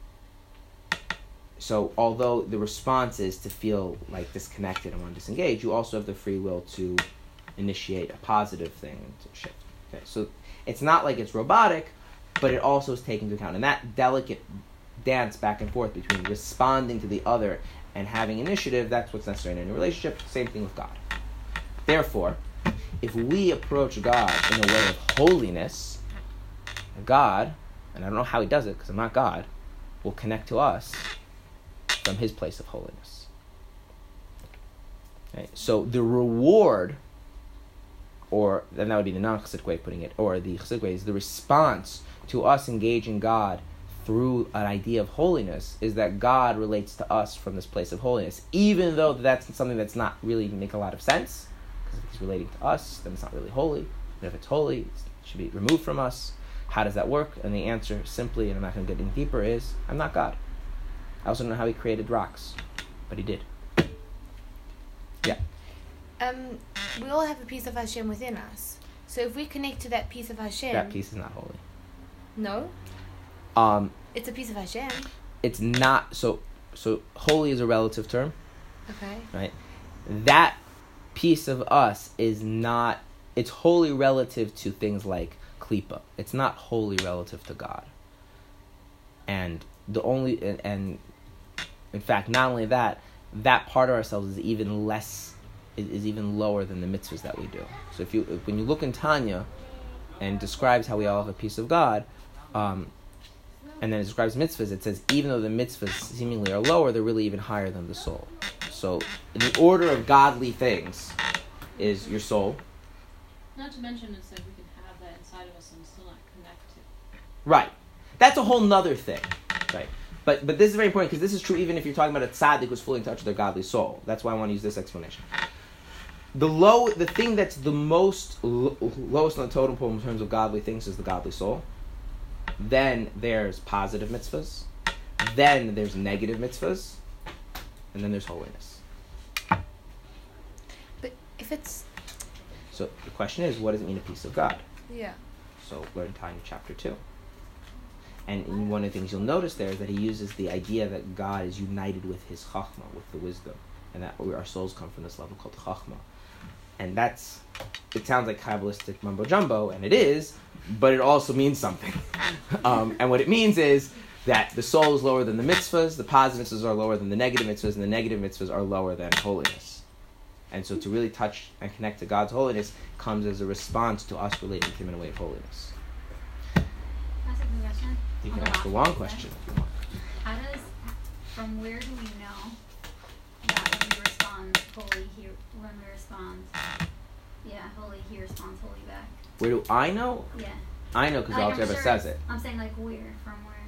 So although the response is to feel like disconnected and want to disengage, you also have the free will to initiate a positive thing and to shift. Okay. So it's not like it's robotic, but it also is taken into account. And that delicate dance back and forth between responding to the other and having initiative, that's what's necessary in any relationship. Same thing with God. Therefore, if we approach God in a way of holiness, God, and I don't know how he does it because I'm not God, will connect to us from his place of holiness. Okay? So the reward, or then that would be the non-Chassidic way of putting it, or the Chassidic way is the response to us engaging God through an idea of holiness, is that God relates to us from this place of holiness, even though that's something that's not really make a lot of sense, because if it's relating to us, then it's not really holy. And if it's holy, it should be removed from us. How does that work? And the answer simply, and I'm not going to get any deeper, is I'm not God. I also don't know how he created rocks, but he did. Yeah. Um, we all have a piece of Hashem within us. So if we connect to that piece of Hashem... That piece is not holy. No? Um, it's a piece of Hashem. It's not, so so holy is a relative term. Okay. Right? That piece of us is not, it's holy relative to things like klipa. It's not holy relative to God. And the only, and, and in fact, not only that, that part of ourselves is even less, is, is even lower than the mitzvahs that we do. So if you, if, when you look in Tanya and describes how we all have a piece of God, um, and then it describes mitzvahs, it says even though the mitzvahs seemingly are lower, they're really even higher than the soul. So the order of godly things is your soul. Not to mention it said we can have that inside of us and still not connected. Right. That's a whole nother thing. Right. But but this is very important because this is true even if you're talking about a tzaddik who's fully in touch with their godly soul. That's why I want to use this explanation. The low, the thing that's the most lo- lowest on the totem pole in terms of godly things is the godly soul. Then there's positive mitzvahs. Then there's negative mitzvahs. And then there's holiness. But if it's... So the question is, what does it mean a piece of God? Yeah. So learn Tanya chapter two. And one of the things you'll notice there is that he uses the idea that God is united with his Chachma, with the wisdom, and that our souls come from this level called Chachma. And that's, it sounds like Kabbalistic mumbo-jumbo, and it is, but it also means something. um, and what it means is that the soul is lower than the mitzvahs, the positive mitzvahs are lower than the negative mitzvahs, and the negative mitzvahs are lower than holiness. And so to really touch and connect to God's holiness comes as a response to us relating to him in a way of holiness. You can ask a long question if you want. How does, from where do we know that when we respond holy, he, when we respond, yeah, holy, he responds holy back? Where do I know? Yeah. I know because like, Alter Rebbe sure says it. I'm saying like where, from where?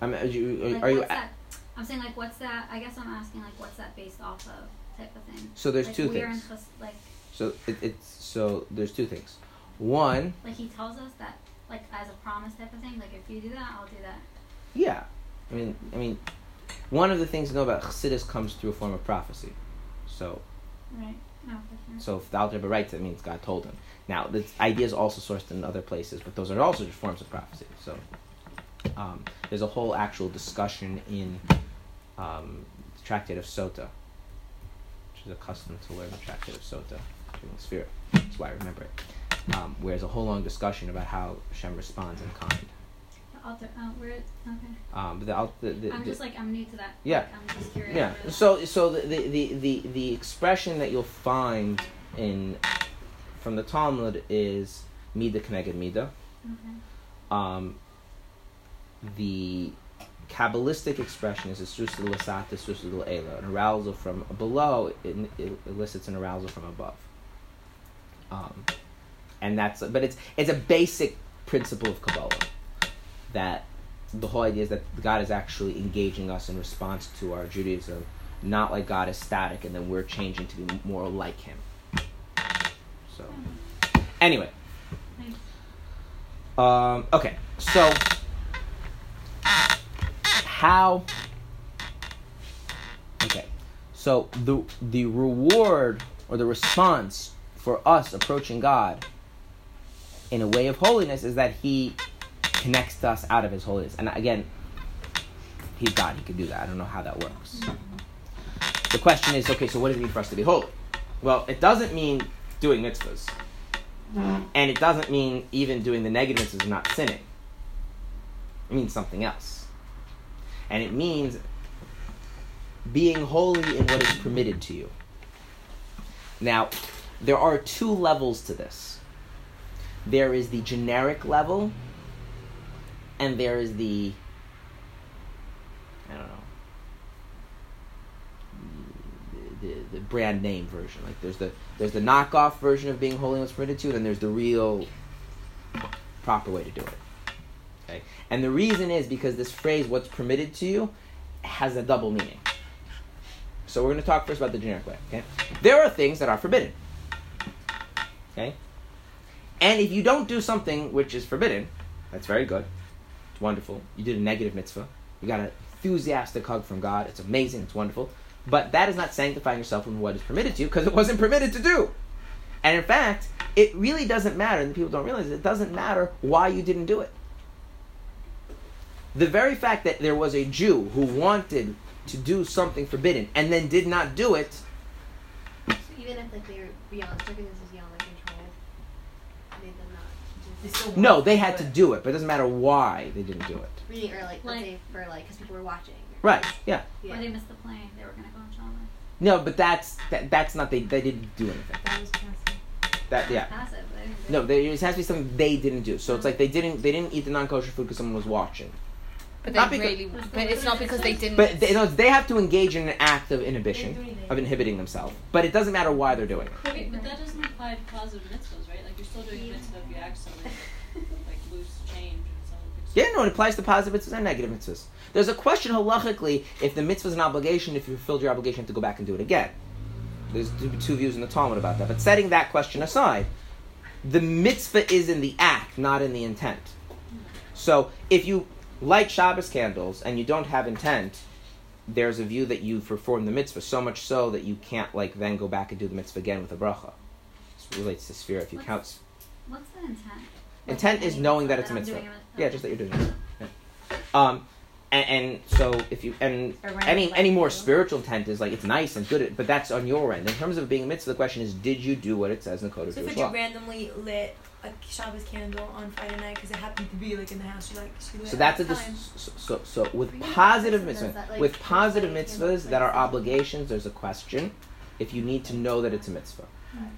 I'm, are you, are, like, are you that, I'm saying like what's that, I guess I'm asking like what's that based off of type of thing. So there's like, two things. In, like, so, it, it's, so there's two things. One. Like he tells us that. Like, as a promise type of thing? Like, if you do that, I'll do that? Yeah. I mean, I mean, one of the things to know about Chassidus comes through a form of prophecy. So... Right. No, for sure. So if the Alter Rebbe writes, that means God told him. Now, the idea is also sourced in other places, but those are also just forms of prophecy. So, um, there's a whole actual discussion in um, the Tractate of Sota, which is accustomed to learn the Tractate of Sota during the Sphira. That's why I remember it. Um, where there's a whole long discussion about how Hashem responds in kind. The altar, uh, where, okay. Um, the, the, the, I'm just the, like, I'm new to that. Yeah. Like, I'm just curious. Yeah. So, so the, the, the, the expression that you'll find in from the Talmud is mida keneged mida. Okay. Um, the Kabbalistic expression is a susid l'sata, susid l'ela, an arousal from below it, it elicits an arousal from above. Um. And that's, but it's it's a basic principle of Kabbalah that the whole idea is that God is actually engaging us in response to our Judaism, not like God is static and then we're changing to be more like Him. So, anyway, um, okay. So, how? Okay, so the the reward or the response for us approaching God in a way of holiness is that he connects us out of his holiness. And again, he's God, he can do that. I don't know how that works. The question is, okay, so what does it mean for us to be holy? Well, it doesn't mean doing mitzvahs. Mm-hmm. And it doesn't mean even doing the negative mitzvahs and not sinning. It means something else. And it means being holy in what is permitted to you. Now, there are two levels to this. There is the generic level, and there is the, I don't know, the, the, the brand name version. Like there's the there's the knockoff version of being holy and what's permitted to, and there's the real proper way to do it. Okay, and the reason is because this phrase "what's permitted to you" has a double meaning. So we're going to talk first about the generic way. Okay, there are things that are forbidden. Okay. And if you don't do something which is forbidden, that's very good. It's wonderful. You did a negative mitzvah. You got an enthusiastic hug from God. It's amazing. It's wonderful. But that is not sanctifying yourself in what is permitted to you because it wasn't permitted to do. And in fact, it really doesn't matter, and the people don't realize it, it doesn't matter why you didn't do it. The very fact that there was a Jew who wanted to do something forbidden and then did not do it. So even if like, they're beyond circumstances, beyond like control. They no, they had to do it, but it doesn't matter why they didn't do it. Really, or like, like for like, because people were watching. Right. Yeah. yeah. Or they missed the plane. They were gonna go on Shabbos. No, but that's that, that's not they. They didn't do anything. That was passive. That yeah. Passive. They no, there, it has to be something they didn't do. So it's like they didn't they didn't eat the non-kosher food because someone was watching. But they because, really. But it's not because they didn't. But they, no, they have to engage in an act of inhibition, of inhibiting themselves. But it doesn't matter why they're doing it. Wait, but that doesn't apply to positive mitzvahs, right? Like you're still doing yeah. mitzvah if you accidentally like lose change. And so yeah, no, it applies to positive mitzvahs and negative mitzvahs. There's a question halachically if the mitzvah is an obligation. If you fulfilled your obligation, you have to go back and do it again. There's two views in the Talmud about that. But setting that question aside, the mitzvah is in the act, not in the intent. So if you light Shabbos candles and you don't have intent, there's a view that you've performed the mitzvah, so much so that you can't like then go back and do the mitzvah again with a bracha. This relates to sphere if you what's, count. What's the intent? Intent like, is knowing that it's a mitzvah. It yeah, just that you're doing it. Yeah. Um, and, and so if you and any any more spiritual intent is like it's nice and good, but that's on your end. In terms of being a mitzvah, the question is, did you do what it says in the code of Jewish law? So if you randomly lit a Shabbos candle on Friday night because it happened to be like in the house, you like she lit. So that's a dis- so, so so with positive mitzvahs, that, like, with positive mitzvahs that are obligations, there's a question if you need to know that it's a mitzvah. Right.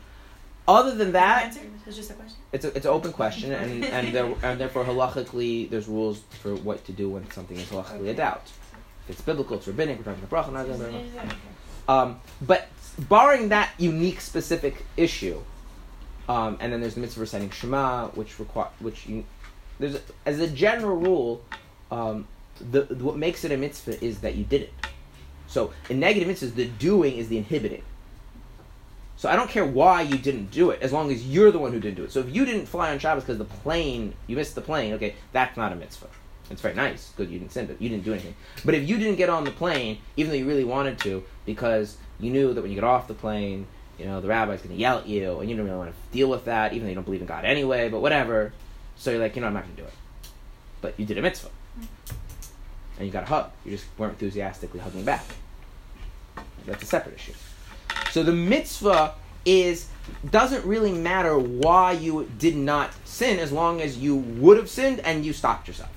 Other than that, it's just a question. It's a, it's an open question, and and, there, and therefore halachically, there's rules for what to do when something is halachically okay. a doubt. If it's biblical, it's rabbinic. We're talking about bracha, not okay. Um, but barring that unique specific issue, um, and then there's the mitzvah reciting Shema, which require which you, there's a, as a general rule, um, the, the what makes it a mitzvah is that you did it. So in negative mitzvahs, the doing is the inhibiting. So I don't care why you didn't do it, as long as you're the one who didn't do it. So if you didn't fly on Shabbos because the plane, you missed the plane, okay, that's not a mitzvah. It's very nice, because you didn't send it, you didn't do anything. But if you didn't get on the plane, even though you really wanted to, because you knew that when you get off the plane, you know, the rabbi's going to yell at you, and you don't really want to deal with that, even though you don't believe in God anyway, but whatever. So you're like, you know, I'm not going to do it. But you did a mitzvah. And you got a hug. You just weren't enthusiastically hugging back. That's a separate issue. So the mitzvah is doesn't really matter why you did not sin as long as you would have sinned and you stopped yourself.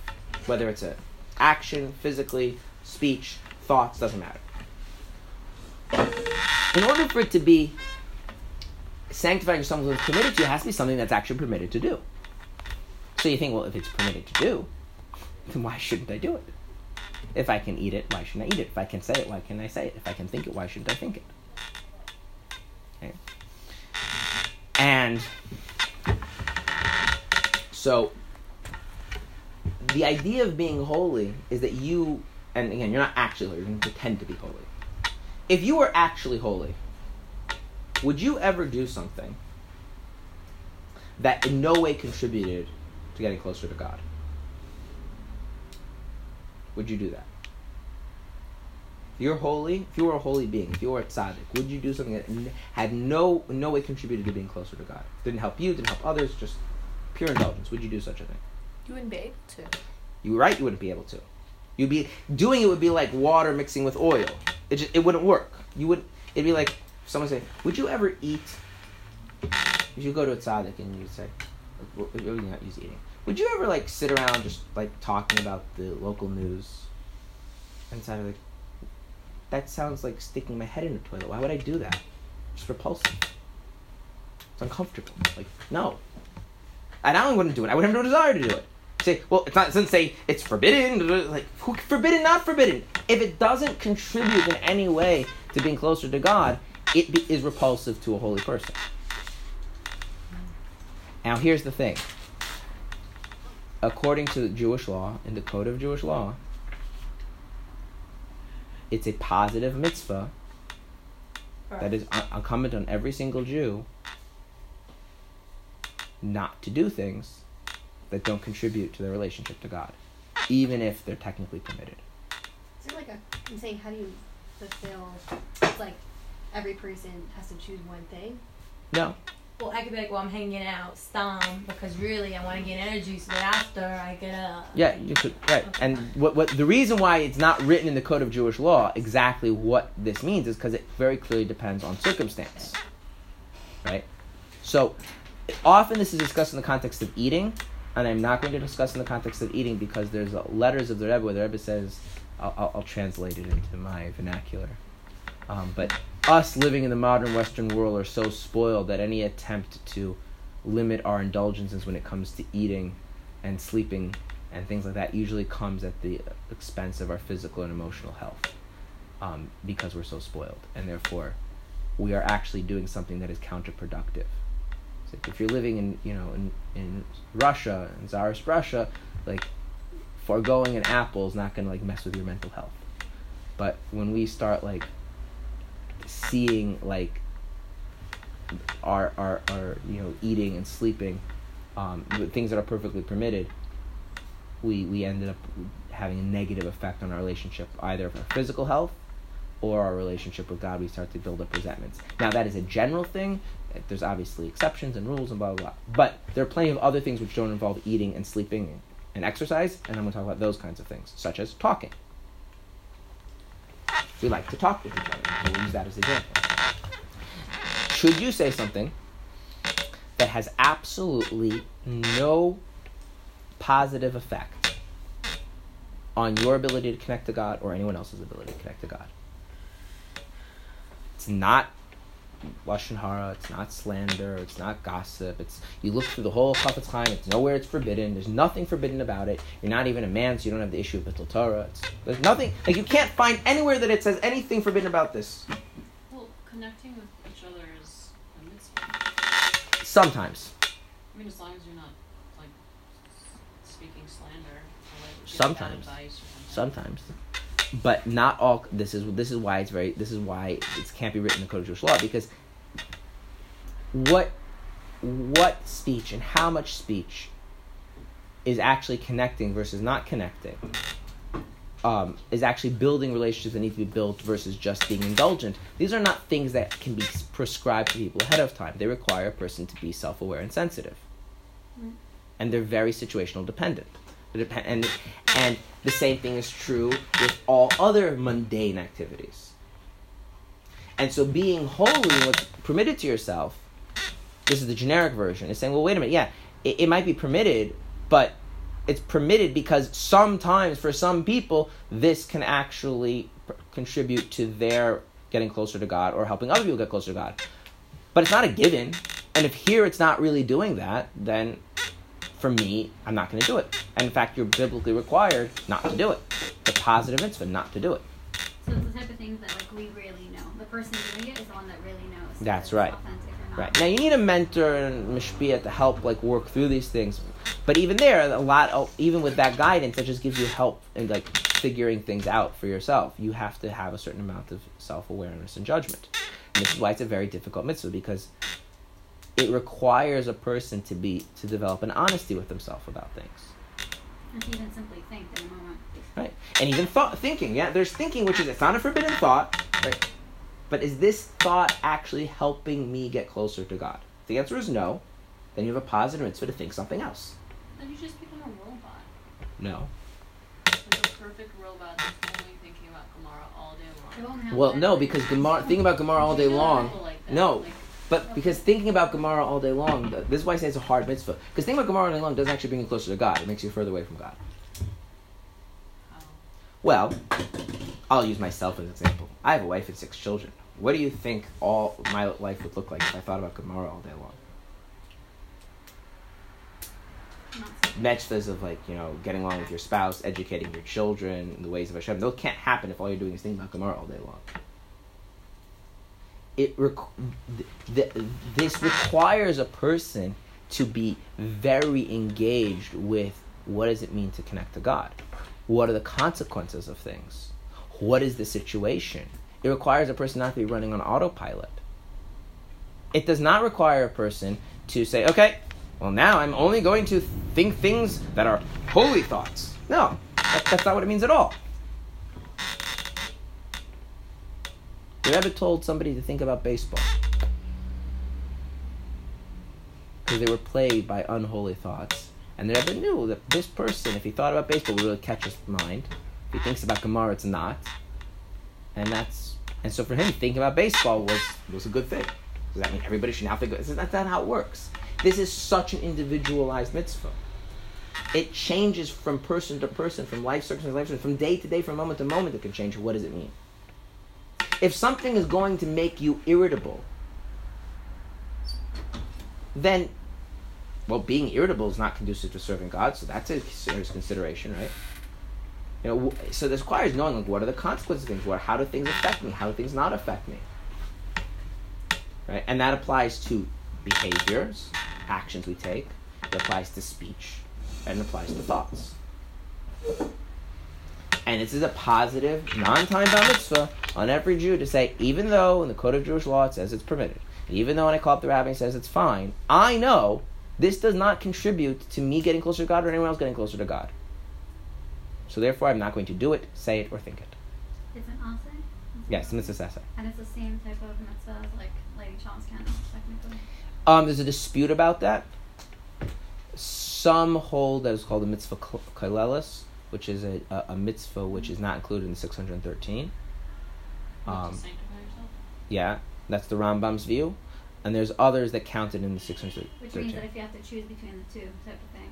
Whether it's an action, physically, speech, thoughts, doesn't matter. In order for it to be sanctifying something that's permitted to, it has to be something that's actually permitted to do. So you think, well, if it's permitted to do, then why shouldn't I do it? If I can eat it, why shouldn't I eat it? If I can say it, why can't I say it? If I can think it, why shouldn't I think it? Okay. And so the idea of being holy is that you, and again, you're not actually holy, you're going to pretend to be holy. If you were actually holy, would you ever do something that in no way contributed to getting closer to God? Would you do that? If you're holy, if you were a holy being, if you were a tzaddik, would you do something that had no no way contributed to being closer to God? Didn't help you, didn't help others, just pure indulgence. Would you do such a thing? You wouldn't be able to. You're right, you wouldn't be able to. You'd be doing it would be like water mixing with oil. It just, it wouldn't work. You would it'd be like someone say, would you ever eat? If you go to a tzaddik and you say, really not use eating. Would you ever like sit around just like talking about the local news? And it's like, that sounds like sticking my head in a toilet. Why would I do that? It's repulsive. It's uncomfortable. Like, no. I not only wouldn't do it, I would have no desire to do it. Say, well, it's not, it doesn't say it's forbidden. Like, who, forbidden, not forbidden. If it doesn't contribute in any way to being closer to God, it be, is repulsive to a holy person. Now, here's the thing. According to the Jewish law, in the code of Jewish law, it's a positive mitzvah that is incumbent on every single Jew not to do things that don't contribute to their relationship to God, even if they're technically permitted. Is it like a, I'm saying, how do you fulfill, it's like every person has to choose one thing? No. Well, I could be like, well, I'm hanging out, stom, because really I want to get energy, so after I get up. Yeah, you could, right. Okay. And what what the reason why it's not written in the Code of Jewish Law exactly what this means is because it very clearly depends on circumstance, right? So often this is discussed in the context of eating, and I'm not going to discuss in the context of eating because there's letters of the Rebbe where the Rebbe says, I'll, I'll, I'll translate it into my vernacular. Um, but us living in the modern Western world are so spoiled that any attempt to limit our indulgences when it comes to eating and sleeping and things like that usually comes at the expense of our physical and emotional health um, because we're so spoiled. And therefore, we are actually doing something that is counterproductive. So if you're living in, you know, in, in Russia, in Tsarist Russia, like, foregoing an apple is not going to, like, mess with your mental health. But when we start, like, seeing like our, our our you know eating and sleeping, um, things that are perfectly permitted, we we ended up having a negative effect on our relationship, either of our physical health or our relationship with God. We start to build up resentments. Now that is a general thing. There's obviously exceptions and rules and blah blah blah. But there are plenty of other things which don't involve eating and sleeping, and exercise, and I'm going to talk about those kinds of things, such as talking. We like to talk with each other. We'll use that as an example. Should you say something that has absolutely no positive effect on your ability to connect to God or anyone else's ability to connect to God? It's not Lashon Hara, it's not slander, it's not gossip. It's you look through the whole Chafetz Chaim, it's nowhere it's forbidden. There's nothing forbidden about it. You're not even a man, so you don't have the issue of Bitul Torah. It's, there's nothing, like you can't find anywhere that it says anything forbidden about this. Well, connecting with each other is a mitzvah. Sometimes. I mean, as long as you're not like speaking slander. Like, sometimes. Sometimes. But not all. This is this is why it's very. This is why it can't be written in the Code of Jewish Law, because what what speech and how much speech is actually connecting versus not connecting, um, is actually building relationships that need to be built versus just being indulgent. These are not things that can be prescribed to people ahead of time. They require a person to be self-aware and sensitive, and they're very situational dependent. And and the same thing is true with all other mundane activities. And so being holy, what's permitted to yourself, this is the generic version, is saying, well, wait a minute, yeah, it, it might be permitted, but it's permitted because sometimes for some people, this can actually pr- contribute to their getting closer to God or helping other people get closer to God. But it's not a given. And if here it's not really doing that, then for me, I'm not going to do it. And in fact, you're biblically required not to do it. The positive mitzvah, not to do it. So it's the type of things that like we really know. The person doing it is the one that really knows. That's right. Right. Now you need a mentor and mishpia to help like work through these things. But even there, a lot of, even with that guidance, that just gives you help in like figuring things out for yourself. You have to have a certain amount of self-awareness and judgment. And this is why it's a very difficult mitzvah, because it requires a person to be to develop an honesty with himself about things. And to even simply think in a moment. Right. And even thought, thinking. Yeah, there's thinking, which is, it's not a forbidden thought. Right? But is this thought actually helping me get closer to God? If the answer is no, then you have a positive mitzvah to think something else. Then you just become a robot. No. Like a perfect robot that's only thinking about Gemara all day long. It won't happen. Well, no, because Gemara, thinking about Gemara all day long. Like no. Like, But because thinking about Gemara all day long, this is why I say it's a hard mitzvah. Because thinking about Gemara all day long doesn't actually bring you closer to God. It makes you further away from God. Oh. Well, I'll use myself as an example. I have a wife and six children. What do you think all my life would look like if I thought about Gemara all day long? Mitzvahs of, like, you know, getting along with your spouse, educating your children in the ways of Hashem. Those can't happen if all you're doing is thinking about Gemara all day long. It rec- th- th- this requires a person to be very engaged with what does it mean to connect to God? What are the consequences of things? What is the situation? It requires a person not to be running on autopilot. It does not require a person to say, okay, well now I'm only going to think things that are holy thoughts. No, that- that's not what it means at all. The Rebbe told somebody to think about baseball because they were plagued by unholy thoughts, and the Rebbe knew that this person, if he thought about baseball, would really catch his mind. If he thinks about Gemara, it's not, and that's and so for him, thinking about baseball was was a good thing. Does that mean everybody should now think? About, that's not how it works. This is such an individualized mitzvah. It changes from person to person, from life circumstance to life circumstance, from day to day, from moment to moment. It can change. What does it mean? If something is going to make you irritable, then, well, being irritable is not conducive to serving God, so that's a serious consideration, right? You know, so this requires knowing, like, what are the consequences of things? What, how do things affect me? How do things not affect me? Right? And that applies to behaviors, actions we take. It applies to speech, and it applies to thoughts. And this is a positive, non-time-bound mitzvah on every Jew to say, even though in the Code of Jewish Law it says it's permitted, and even though when I call up the rabbi and says it's fine, I know this does not contribute to me getting closer to God or anyone else getting closer to God. So therefore, I'm not going to do it, say it, or think it. It's an assay? Yes, it's an assay. And it's the same type of mitzvah as like lighting Shabbos candles, technically? Um, there's a dispute about that. Some hold that is called a mitzvah kolelis, which is a, a, a mitzvah which is not included in the six hundred thirteen. Um, yeah, that's the Rambam's view. And there's others that counted in the six hundred thirteen. Which means that if you have to choose between the two type of thing.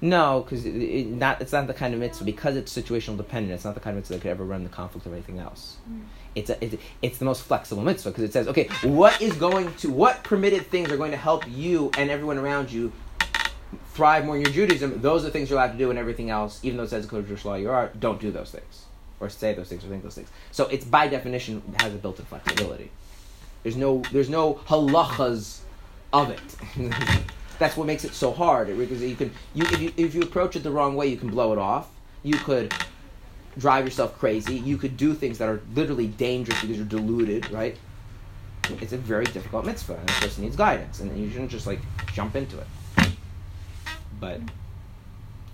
No, because it, it not, it's not the kind of mitzvah, because it's situational dependent, it's not the kind of mitzvah that could ever run the conflict of anything else. Mm. It's, a, it, it's the most flexible mitzvah, because it says, okay, what is going to, what permitted things are going to help you and everyone around you thrive more in your Judaism? Those are things you're allowed to do, and everything else, even though it says in Jewish law you are, don't do those things, or say those things, or think those things. So it's by definition has a built-in flexibility. There's no, there's no halachas of it. That's what makes it so hard. It, because you can, you if you if you approach it the wrong way, you can blow it off. You could drive yourself crazy. You could do things that are literally dangerous because you're deluded, right? It's a very difficult mitzvah, and a person needs guidance, and you shouldn't just like jump into it. But,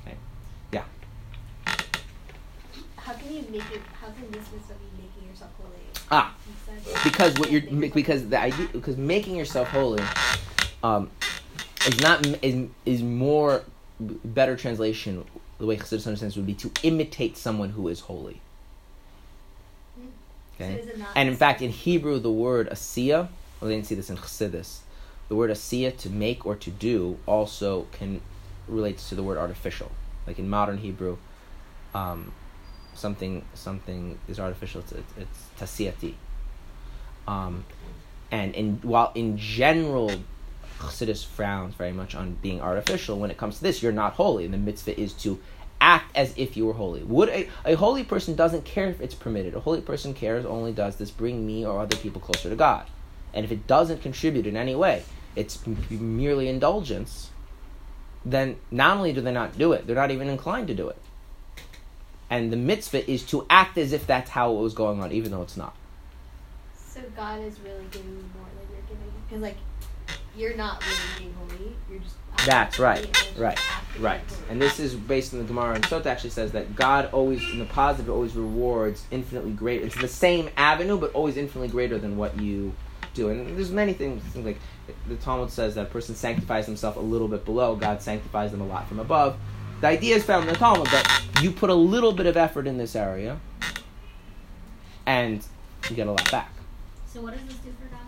okay. Yeah. How can you make it? How can this mitzvah be making yourself holy? Ah, because what you're because the idea because making yourself holy, um. Is not is, is more better translation. The way Chassidus understands would be to imitate someone who is holy. Okay, so and in fact, in Hebrew, the word asiyah. Well, they didn't see this in Chassidus. The word asiyah, to make or to do, also can relates to the word artificial. Like in modern Hebrew, um, something something is artificial. It's it's tasiyati. Um, and in while in general, Chassidus frowns very much on being artificial. When it comes to this, you're not holy, and the mitzvah is to act as if you were holy. Would a, a holy person doesn't care if it's permitted. A holy person cares only, does this bring me or other people closer to God? And if it doesn't contribute in any way, it's m- merely indulgence, then not only do they not do it, they're not even inclined to do it. And the mitzvah is to act as if that's how it was going on, even though it's not. So God is really giving you more than you're giving. Because, like, you're not really being holy. You're just. That's right, right, right. And this is based on the Gemara, and Sota actually says that God always, in the positive, always rewards infinitely greater. It's the same avenue, but always infinitely greater than what you do. And there's many things, things like the Talmud says that a person sanctifies himself a little bit below, God sanctifies them a lot from above. The idea is found in the Talmud that you put a little bit of effort in this area, and you get a lot back. So what does this do for God?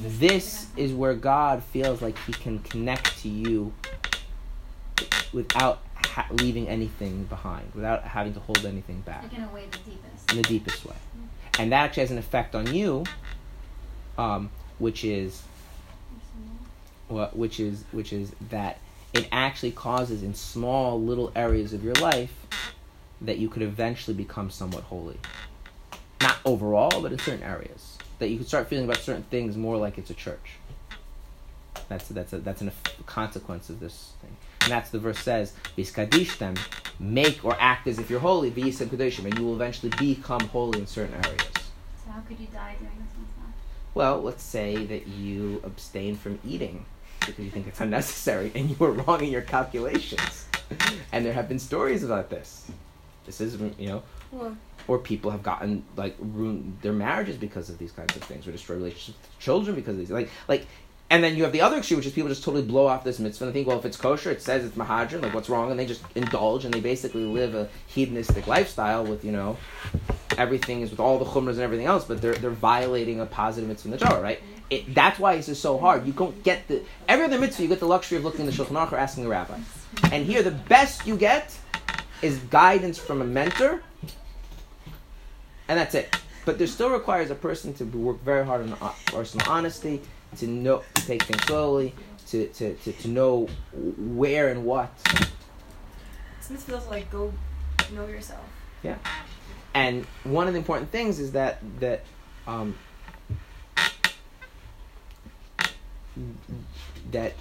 This is where God feels like he can connect to you without ha- leaving anything behind, without having to hold anything back. Like in a way, the deepest. In the deepest way. Mm-hmm. And that actually has an effect on you, um, which is, well, which is, which is that it actually causes in small little areas of your life that you could eventually become somewhat holy. Not overall, but in certain areas. That you can start feeling about certain things more like it's a church. That's that's a, that's a consequence of this thing, and that's the verse says: "Viskadishtem, make or act as if you're holy, v'yisem kadoshim, and you will eventually become holy in certain areas." So how could you die during this mitzvah? Well, let's say that you abstain from eating because you think it's unnecessary, and you were wrong in your calculations. And there have been stories about this. This is, you know. Well, or people have gotten, like, ruined their marriages because of these kinds of things, or destroy relationships with children because of these. Like, like, and then you have the other issue, which is people just totally blow off this mitzvah and think, well, if it's kosher, it says it's mahadran, like, what's wrong? And they just indulge, and they basically live a hedonistic lifestyle with, you know, everything is with all the chumras and everything else, but they're they're violating a positive mitzvah in the Torah, right? It, that's why this is so hard. You don't get the... Every other mitzvah, you get the luxury of looking at the Shulchan Aruch or asking a rabbi. And here, the best you get is guidance from a mentor, and that's it. But there still requires a person to work very hard on personal honesty, to know, to take things slowly, to, to, to, to know where and what. This mitzvah feels like go know yourself. Yeah. And one of the important things is that that um, that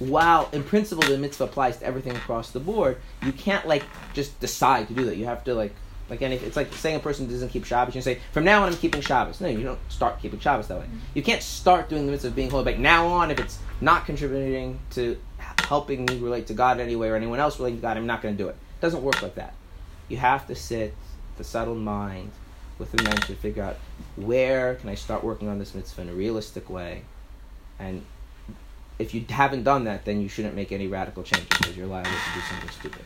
while in principle the mitzvah applies to everything across the board, you can't like just decide to do that. You have to like. Like any, it's like saying a person doesn't keep Shabbos. You say, from now on, I'm keeping Shabbos. No, you don't start keeping Shabbos that way. Mm-hmm. You can't start doing the mitzvah of being holy. Like now on, if it's not contributing to helping me relate to God in any way or anyone else relating to God, I'm not going to do it. It doesn't work like that. You have to sit, the subtle mind, with the mentor to figure out where can I start working on this mitzvah in a realistic way, and if you haven't done that, then you shouldn't make any radical changes because you're liable to do something stupid.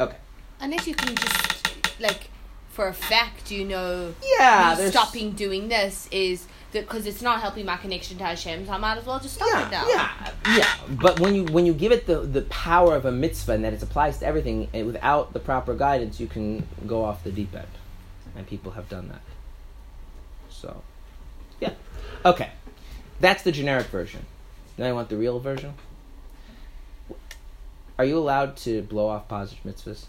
Okay. Unless you can just, like, for a fact, you know, yeah, stopping doing this is... Because it's not helping my connection to Hashem, so I might as well just stop yeah, it now. Yeah, yeah. But when you when you give it the, the power of a mitzvah and that it applies to everything, and without the proper guidance, you can go off the deep end. And people have done that. So, yeah. Okay. That's the generic version. Now you want the real version? Are you allowed to blow off positive mitzvahs?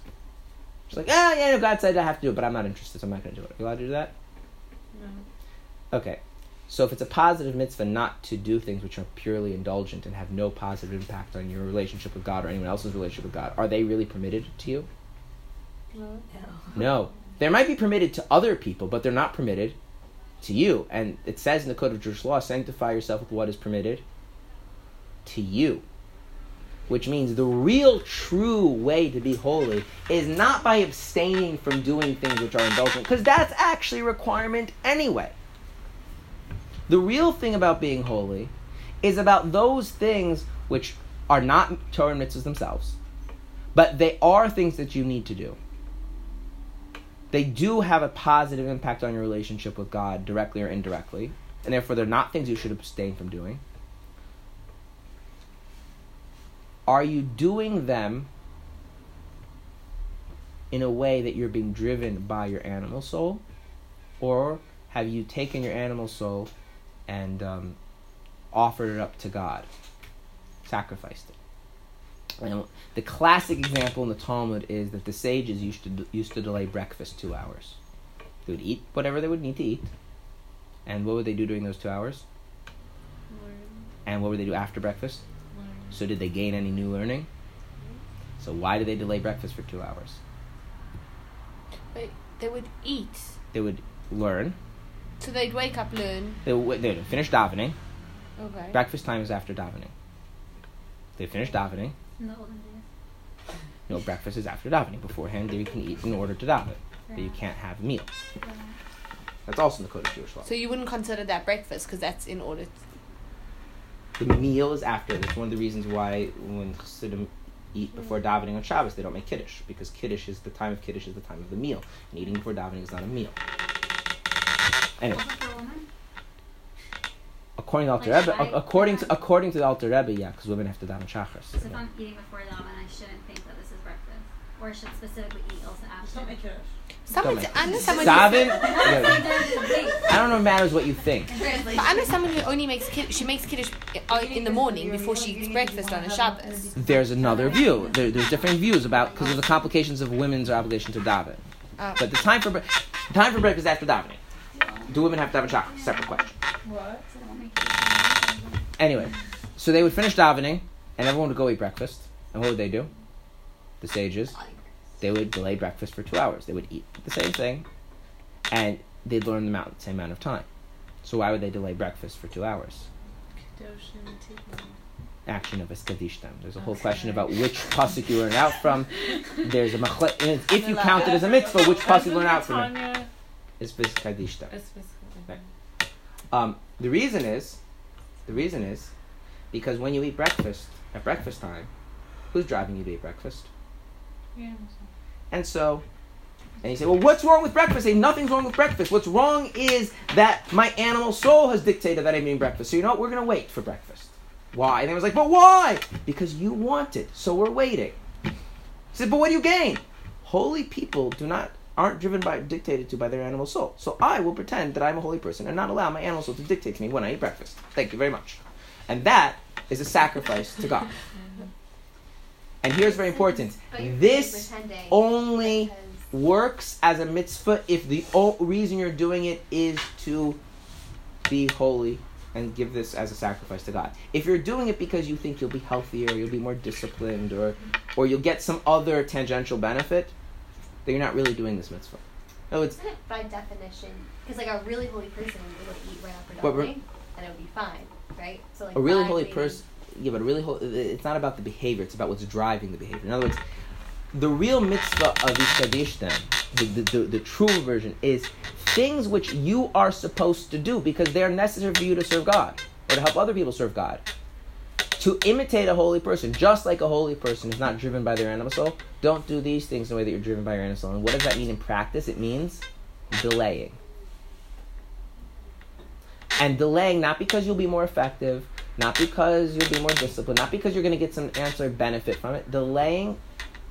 It's like, oh, yeah, no, God said I have to do it, but I'm not interested, so I'm not going to do it. Are you allowed to do that? No. Okay. So if it's a positive mitzvah not to do things which are purely indulgent and have no positive impact on your relationship with God or anyone else's relationship with God, are they really permitted to you? No. No. They might be permitted to other people, but they're not permitted to you. And it says in the Code of Jewish Law, sanctify yourself with what is permitted to you. Which means the real true way to be holy is not by abstaining from doing things which are indulgent, because that's actually a requirement anyway. The real thing about being holy is about those things which are not Torah and mitzvahs themselves, but they are things that you need to do. They do have a positive impact on your relationship with God, directly or indirectly, and therefore they're not things you should abstain from doing. Are you doing them in a way that you're being driven by your animal soul, or have you taken your animal soul and um, offered it up to God, sacrificed it? And the classic example in the Talmud is that the sages used to used to delay breakfast two hours. They would eat whatever they would need to eat, and what would they do during those two hours? Learn. And what would they do after breakfast? Learn. So did they gain any new learning? Mm-hmm. So why did they delay breakfast for two hours? Wait, they would eat. They would learn. So they'd wake up, learn. They they'd finish davening. Okay. Breakfast time is after davening. They finish davening. No. No, breakfast is after davening. Beforehand, you can eat in order to daven, but you can't have meals. Yeah. That's also in the Code of Jewish Law. So you wouldn't consider that breakfast because that's in order. To... The meal is after. That's one of the reasons why when Chassidim eat before davening on Shabbos, they don't make Kiddush, because Kiddush is the time of Kiddush is the time of the meal, and eating before davening is not a meal. Anyway, according to Alter Rebbe, I, according to according to the Alter Rebbe, yeah, because women have to daven shachris. So, so if yeah. I'm eating before daven, I shouldn't think that this is breakfast, or I should specifically eat also after. Someone, don't make I know someone daven. I don't know. It matters what you think. But I know someone who only makes kid, she makes kiddush in the morning before she eats breakfast on a Shabbos. There's another view. There, there's different views about because of the complications of women's obligation to daven. Oh. But the time for the time for breakfast is after davening. Do women have to daven shachar? Separate question. What? Anyway, so they would finish davening, and everyone would go eat breakfast. And what would they do? The sages, they would delay breakfast for two hours. They would eat the same thing, and they'd learn the amount, same amount of time. So why would they delay breakfast for two hours? Action of eskadishtem. There's a whole okay. question about which pasuk you learn out from. There's a machle- if you count it as a mitzvah, which pasuk you learn out from it? It's Vizkadishta. Okay. Um, the reason is, the reason is, because when you eat breakfast, at breakfast time, who's driving you to eat breakfast? Yeah. And so, and you say, well, what's wrong with breakfast? Say, nothing's wrong with breakfast. What's wrong is that my animal soul has dictated that I'm eating breakfast. So you know what? We're going to wait for breakfast. Why? And I was like, but why? Because you want it, so we're waiting. He said, but what do you gain? Holy people do not... aren't driven by, dictated to by their animal soul. So I will pretend that I'm a holy person and not allow my animal soul to dictate to me when I eat breakfast. Thank you very much. And that is a sacrifice to God. And here's very important. This only works as a mitzvah if the o- reason you're doing it is to be holy and give this as a sacrifice to God. If you're doing it because you think you'll be healthier, you'll be more disciplined, or, or you'll get some other tangential benefit, that you're not really doing this mitzvah. No, it's it by definition, because like a really holy person would be able to eat right after davening, and it would be fine, right? So like a really holy person, yeah, but a really holy. It's not about the behavior; it's about what's driving the behavior. In other words, the real mitzvah of Yishadish, then, the, the the the true version is things which you are supposed to do because they are necessary for you to serve God or to help other people serve God. to imitate a holy person, just like a holy person is not driven by their animal soul. Don't do these things in the way that you're driven by your animal soul. And what does that mean in practice? It means delaying. And delaying not because you'll be more effective, not because you'll be more disciplined, not because you're going to get some answer or benefit from it. Delaying,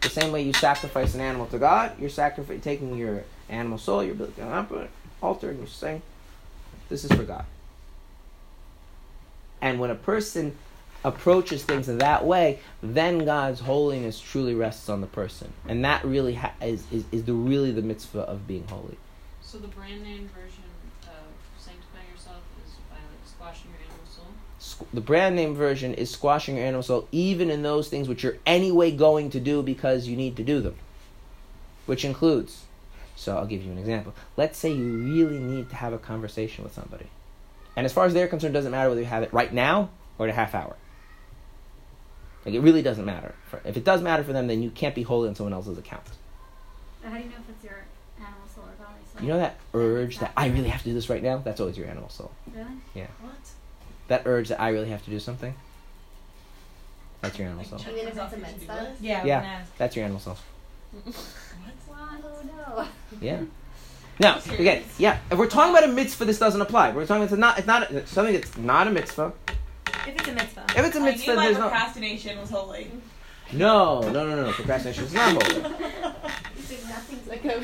the same way you sacrifice an animal to God, you're sacrificing, taking your animal soul, you're building up an altar, and you're saying, this is for God. And when a person approaches things that way, then God's holiness truly rests on the person. And that really ha- is, is, is the really the mitzvah of being holy. So the brand name version of sanctifying yourself is by like squashing your animal soul? Squ- the brand name version is squashing your animal soul, even in those things which you're anyway going to do because you need to do them. Which includes, so I'll give you an example. Let's say you really need to have a conversation with somebody. And as far as they're concerned, it doesn't matter whether you have it right now or in a half hour. Like, it really doesn't matter. If it does matter for them, then you can't be holding on someone else's account. But how do you know if it's your animal soul or bodily soul? You know that urge that I really have to do this right now? That's always your animal soul. Really? Yeah. What? That urge that I really have to do something? That's your animal soul. You mean if it's a mitzvah? Yeah. Yeah, that's your animal soul. What? Well, no. Yeah. Now, again, yeah, if we're talking about a mitzvah, this doesn't apply. We're talking about it's not, it's not it's something that's not a mitzvah. If it's a mitzvah. If it's a mitzvah, I knew my there's procrastination no... was holy. No, no, no, no, no. Procrastination is not holy. Nothing's like a...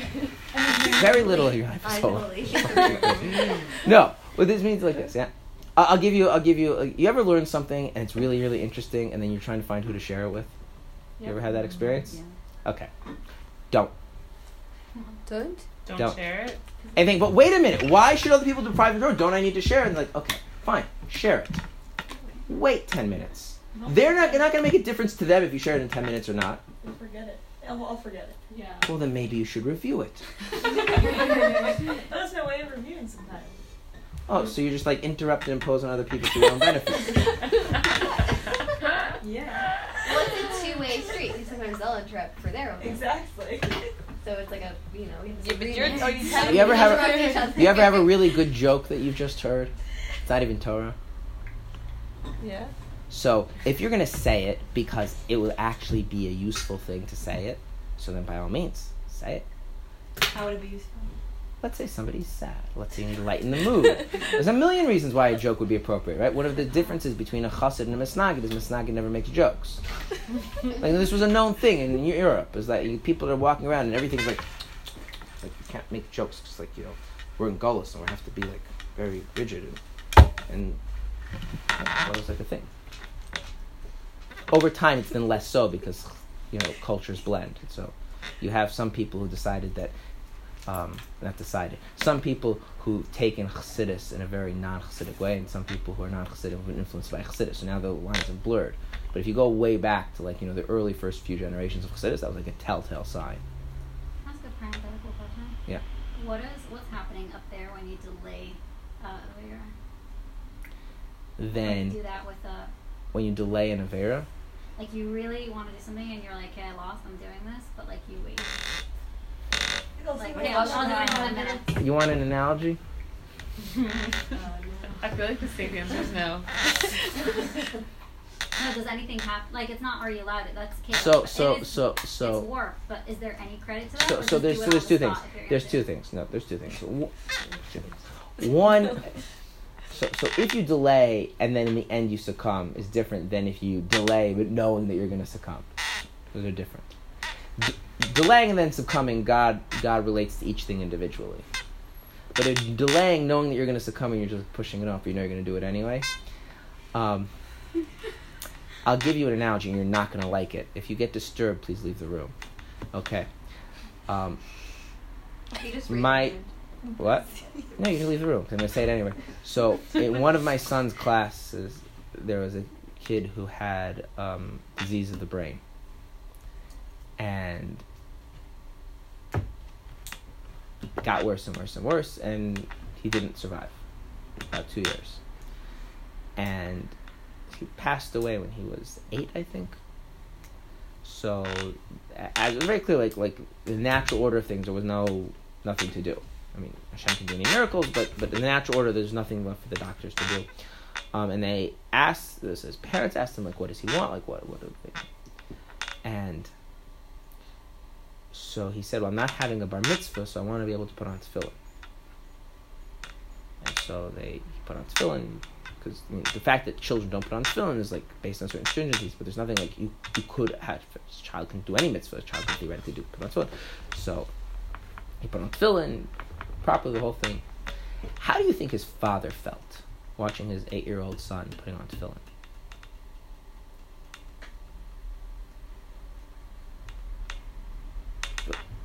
Very little of your life is holy. No, what this means is like this, yeah. I'll give you, I'll give you, a, you ever learn something and it's really, really interesting and then you're trying to find who to share it with? Yep. You ever had that experience? Yeah. Okay. Don't. Don't? Don't, don't share it. And think, but wait a minute. Why should other people deprive me? Don't I need to share it? And like, okay, fine, share it. Wait ten minutes. They're not. They're not going to make a difference to them if you share it in ten minutes or not. I'll forget it. I'll, I'll forget it. Yeah. Well, then maybe you should review it. That's no way of reviewing sometimes. Oh, so you're just like interrupt and impose on other people for your own benefit. Yeah. Well, it's a two-way street. Sometimes they'll interrupt for their own benefit. Exactly. So it's like a, you know, we have to yeah, you, you ever have a, you ever have a really good joke that you've just heard? It's not even Torah. Yeah. So if you're gonna say it because it will actually be a useful thing to say it, so then by all means, say it. How would it be useful? Let's say somebody's sad. Let's say you need to lighten the mood. There's a million reasons why a joke would be appropriate, right? One of the differences between a chassid and a misnagid is misnagid never makes jokes. Like, this was a known thing in Europe, is that you, people are walking around and everything's like, like you can't make jokes, because like, you know, we're in Gaulus and we have to be like very rigid and, and that was like a thing. Over time, it's been less so because, you know, cultures blend. So you have some people who decided that. Um, not decided. Some people who take in Chassidus in a very non-Chassidic way, and some people who are non-Chassidic who are influenced by Chassidus. So now the lines are blurred. But if you go way back to, like, you know, the early first few generations of Chassidus, that was like a telltale sign. Can I ask a parenthetical question? Yeah. What is what's happening up there when you delay uh, avera? Then. You do that with a. When you delay an avera. Like, you really want to do something, and you're like, "Hey, I lost. I'm doing this," but like you wait. Like, okay, I'll I'll you want an analogy? I feel like the safe answer is no. No, does anything happen? Like, it's not, are you allowed it? That's chaos. So, so, is, so, so. It's work, but is there any credit to that? So, so there's, so there's two things. There's two things. No, there's two things. So, two things. One, so, so if you delay and then in the end you succumb is different than if you delay but knowing that you're going to succumb. Those are different. D- delaying and then succumbing, God God relates to each thing individually. But if you're delaying, knowing that you're going to succumb and you're just pushing it off, but you know you're going to do it anyway. Um, I'll give you an analogy, and you're not going to like it. If you get disturbed, please leave the room. Okay. Um, you just my what? No, you can leave the room. I'm going to say it anyway. So in one of my son's classes, there was a kid who had um, disease of the brain. And it got worse and worse and worse, and he didn't survive about two years. And he passed away when he was eight, I think. So, as it was very clear, like like the natural order of things, there was no nothing to do. I mean, Hashem can do any miracles, but but in the natural order, there's nothing left for the doctors to do. Um, and they asked, so his parents asked him, like, what does he want? Like, what, what do they want? And so he said, well, I'm not having a bar mitzvah, so I want to be able to put on tefillin. And so they put on tefillin, because I mean, the fact that children don't put on tefillin is, like, based on certain stringencies, but there's nothing, like, you, you could have, a child can do any mitzvah, a child can be ready to do, put on tefillin. So he put on tefillin, properly the whole thing. How do you think his father felt watching his eight-year-old son putting on tefillin?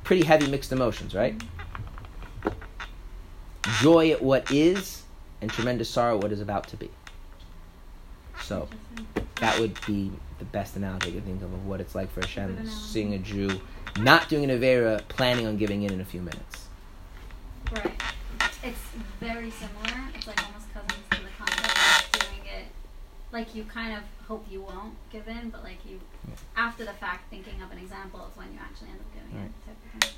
Pretty heavy mixed emotions, right? Joy at what is, and tremendous sorrow at what is about to be. So that would be the best analogy I can think of of what it's like for Hashem seeing a Jew not doing an avera, planning on giving in in a few minutes. Right. It's very similar. It's like almost cousins to the concept of doing it. Like, you kind of hope you won't give in, but like you, yeah. after the fact, thinking of an example is when you actually end up doing right. it. Type of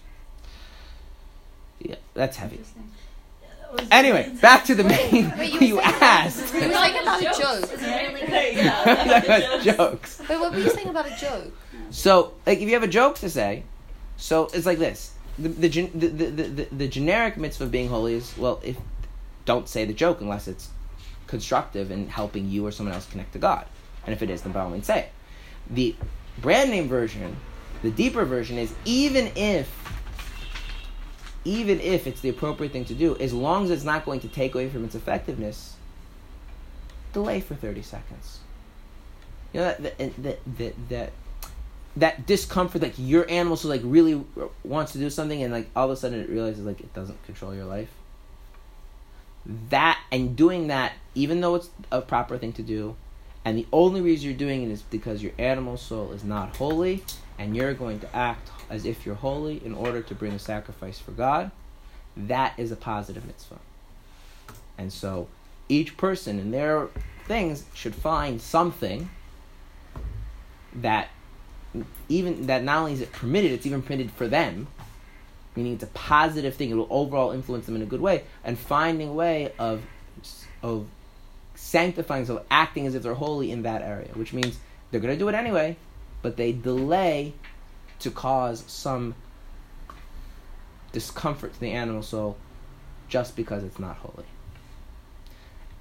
thing. Yeah, that's heavy. Anyway, back to the main. Wait, you, you asked. It was like about a joke. It was about jokes. But what were you saying about a joke? So, like, if you have a joke to say, so it's like this. The the, the the the the generic mitzvah of being holy is, well, if don't say the joke unless it's constructive and helping you or someone else connect to God. And if it is, then by all means say it. The brand name version, the deeper version, is even if even if it's the appropriate thing to do, as long as it's not going to take away from its effectiveness, delay for thirty seconds. You know, that that that, that, that that discomfort, like your animal so like really wants to do something and like all of a sudden it realizes like it doesn't control your life. That, and doing that, even though it's a proper thing to do, and the only reason you're doing it is because your animal soul is not holy and you're going to act as if you're holy in order to bring a sacrifice for God, that is a positive mitzvah. And so each person in their things should find something that even that not only is it permitted, it's even permitted for them, meaning it's a positive thing. It will overall influence them in a good way, and finding a way of of sanctifying, so acting as if they're holy in that area, which means they're going to do it anyway, but they delay to cause some discomfort to the animal soul just because it's not holy.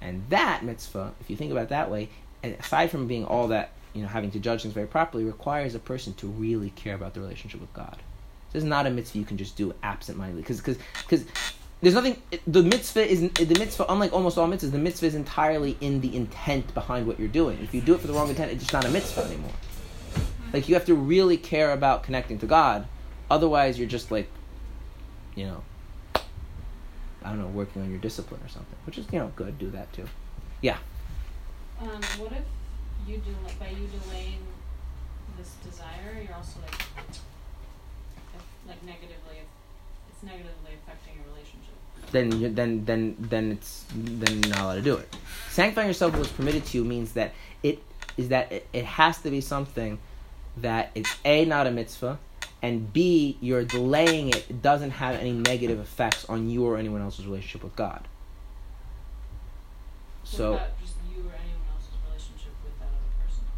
And that mitzvah, if you think about it that way, and aside from being all that, you know, having to judge things very properly, requires a person to really care about the relationship with God. This is not a mitzvah you can just do absent-mindedly, because because because there's nothing. The mitzvah is the mitzvah. Unlike almost all mitzvahs, the mitzvah is entirely in the intent behind what you're doing. If you do it for the wrong intent, it's just not a mitzvah anymore. Like, you have to really care about connecting to God. Otherwise, you're just like, you know, I don't know, working on your discipline or something, which is, you know, good. Do that too. Yeah. Um. What if? You do like, by you delaying this desire, you're also like, like negatively, it's negatively affecting your relationship. Then, you, then, then, then it's then you're not allowed to do it. Sanctifying yourself what's permitted to you means that it is that it, it has to be something that it's A, not a mitzvah, and B, you're delaying it. It doesn't have any negative effects on you or anyone else's relationship with God. So.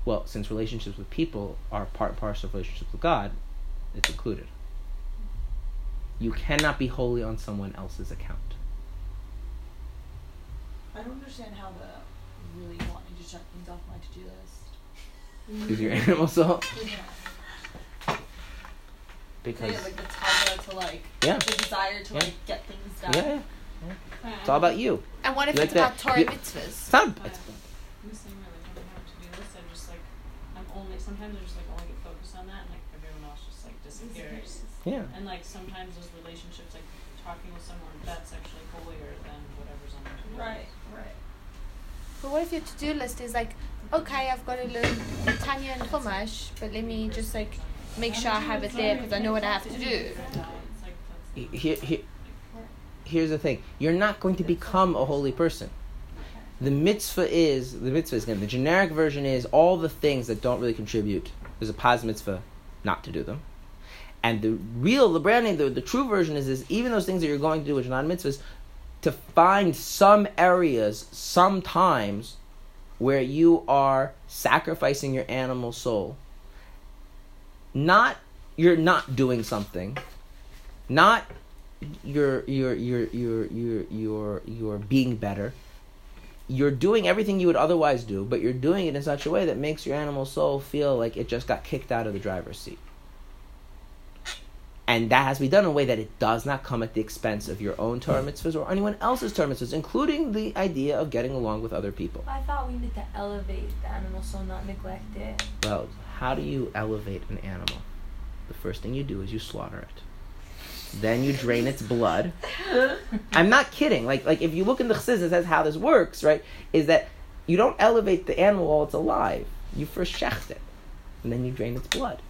Well, since relationships with people are part and parcel of relationships with God, it's included. You cannot be holy on someone else's account. I don't understand how the really wanting to check things off my to-do list. Is your animal soul? Yeah. Because yeah, like the tabla to like yeah. the desire to yeah. like get things done. Yeah, yeah. yeah. It's all about you. And what if you it's like about Torah mitzvahs? It's not about Only, sometimes I just like only get focused on that, and like everyone else just like disappears. Yeah. And like sometimes those relationships, like talking with someone, that's actually holier than whatever's on the to-do right, list. Right, right. But what if your to-do list is like, okay, I've got to learn Tanya and Chumash, but let me just like make sure I have it there because I know what I have to do. Here, here, here's the thing: you're not going to become a holy person. The mitzvah is, the mitzvah is, again, the generic version is all the things that don't really contribute. There's a positive mitzvah not to do them. And the real, the brand name, the, the true version is, is even those things that you're going to do which are not mitzvahs, to find some areas, sometimes, where you are sacrificing your animal soul. Not you're not doing something. Not you're you're you're you're you're you're you're being better. You're doing everything you would otherwise do, but you're doing it in such a way that makes your animal soul feel like it just got kicked out of the driver's seat. And that has to be done in a way that it does not come at the expense of your own Torah mitzvahs or anyone else's Torah mitzvahs, including the idea of getting along with other people. I thought we need to elevate the animal soul, not neglect it. Well, how do you elevate an animal? The first thing you do is you slaughter it. Then you drain its blood. I'm not kidding. Like, like if you look in the Chassidus, it says how this works, right? Is that you don't elevate the animal while it's alive. You first shecht it, and then you drain its blood.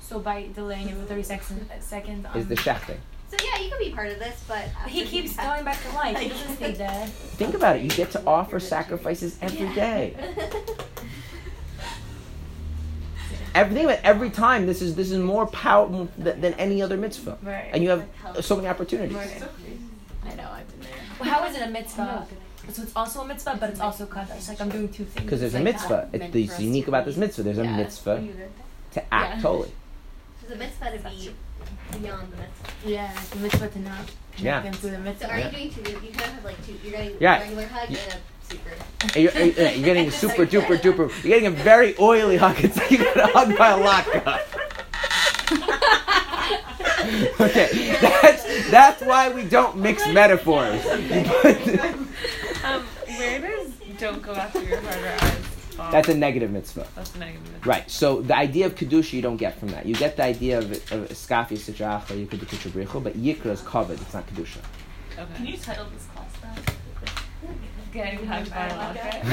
So by delaying it for thirty seconds... seconds um, is the shechting. So yeah, you can be part of this, but... He keeps going back to life. He doesn't stay dead. Think about it. You get to offer sacrifices every yeah. day. Everything about every time, this is this is more powerful than, than any other mitzvah. Right. And you have so many opportunities. Right. I know, I've been there. Well, how is it a mitzvah? So it's also a mitzvah, but it's also kavod. It's like I'm doing two things. Because there's like a mitzvah. It's, it's unique about this mitzvah. There's a yeah. mitzvah to act yeah. holy. The mitzvah to be beyond the mitzvah. Yeah, the mitzvah to not connect yeah. them through the mitzvah. So are you doing two? You kind of have like two. You're getting yeah. a regular hug yeah. and a super. You're, you're, you're getting a super duper duper. You're getting a very oily hug. It's like you got hugged by a lock-up. Okay, that's that's why we don't mix metaphors. um, where does don't go after your harder eyes? That's a negative mitzvah. That's a negative mitzvah. Right. So the idea of Kiddush you don't get from that. You get the idea of Skafi Sejachla, you could do Kiddush Brichu, but Yikra is covered. It's not Kedusha. Okay. Can you title this class that? Getting hugged by a locket.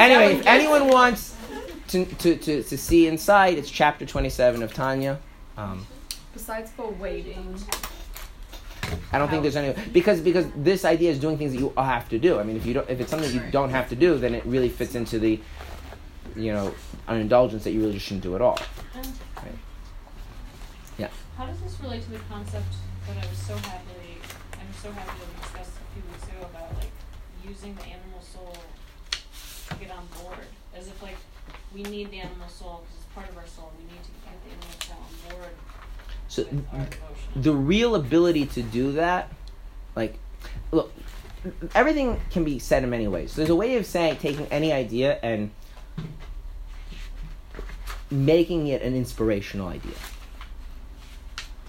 Anyway, if anyone wants to, to, to, to see inside, it's chapter twenty-seven of Tanya. Um, Besides for waiting. I don't think there's any because because this idea is doing things that you have to do. I mean, if you don't, if it's something you don't have to do, then it really fits into the, you know, an indulgence that you really shouldn't do at all. Right? Yeah. How does this relate to the concept that I was so happily, I'm so happy that we discussed a few weeks ago about like using the animal soul to get on board, as if like we need the animal soul because it's part of our soul. We need to get the animal soul on board. So the real ability to do that, like, look, everything can be said in many ways. So there's a way of saying, taking any idea and making it an inspirational idea.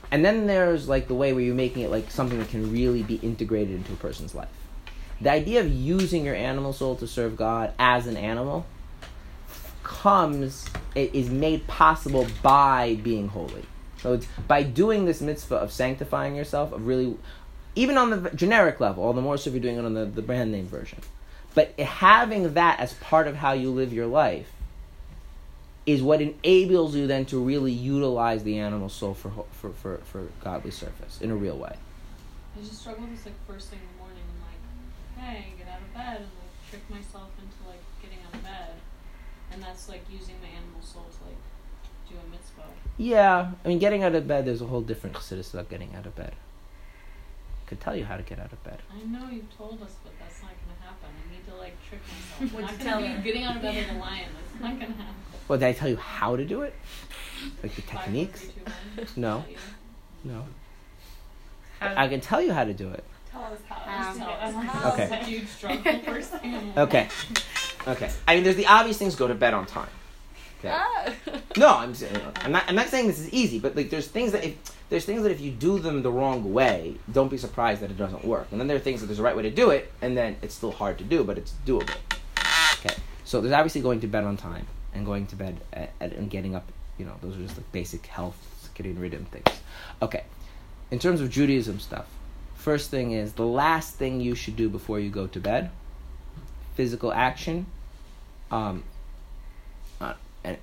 And then there's, like, the way where you're making it, like, something that can really be integrated into a person's life. The idea of using your animal soul to serve God as an animal comes, it is made possible by being holy. So it's by doing this mitzvah of sanctifying yourself, of really, even on the generic level, all the more so if you're doing it on the, the brand name version. But having that as part of how you live your life is what enables you then to really utilize the animal soul for for for, for godly service in a real way. I just struggle with this, like, first thing in the morning. I'm like, hey, get out of bed, and like trick myself into like getting out of bed, and that's like using my animal soul to like. Do a mitzvah. Yeah, I mean, getting out of bed, there's a whole different chassidus about getting out of bed. I could tell you how to get out of bed. I know you told us, but that's not going to happen. I need to, like, trick myself. What'd you tell me? Getting out of bed like a lion. That's not going to happen. Well, did I tell you how to do it? Like the techniques? No. No. I can tell you how to do it. Tell us how. Um, tell us how. Okay. Huge struggle first thing. Okay. Okay. I mean, there's the obvious things. Go to bed on time. Ah. No, I'm saying I'm not. I'm not saying this is easy, but like there's things that if there's things that if you do them the wrong way, don't be surprised that it doesn't work. And then there are things that there's a right way to do it, and then it's still hard to do, but it's doable. Okay, so there's obviously going to bed on time and going to bed at, at, and getting up. You know, those are just like basic health, getting rid of things. Okay, in terms of Judaism stuff, first thing is the last thing you should do before you go to bed. Physical action. Um. Uh, And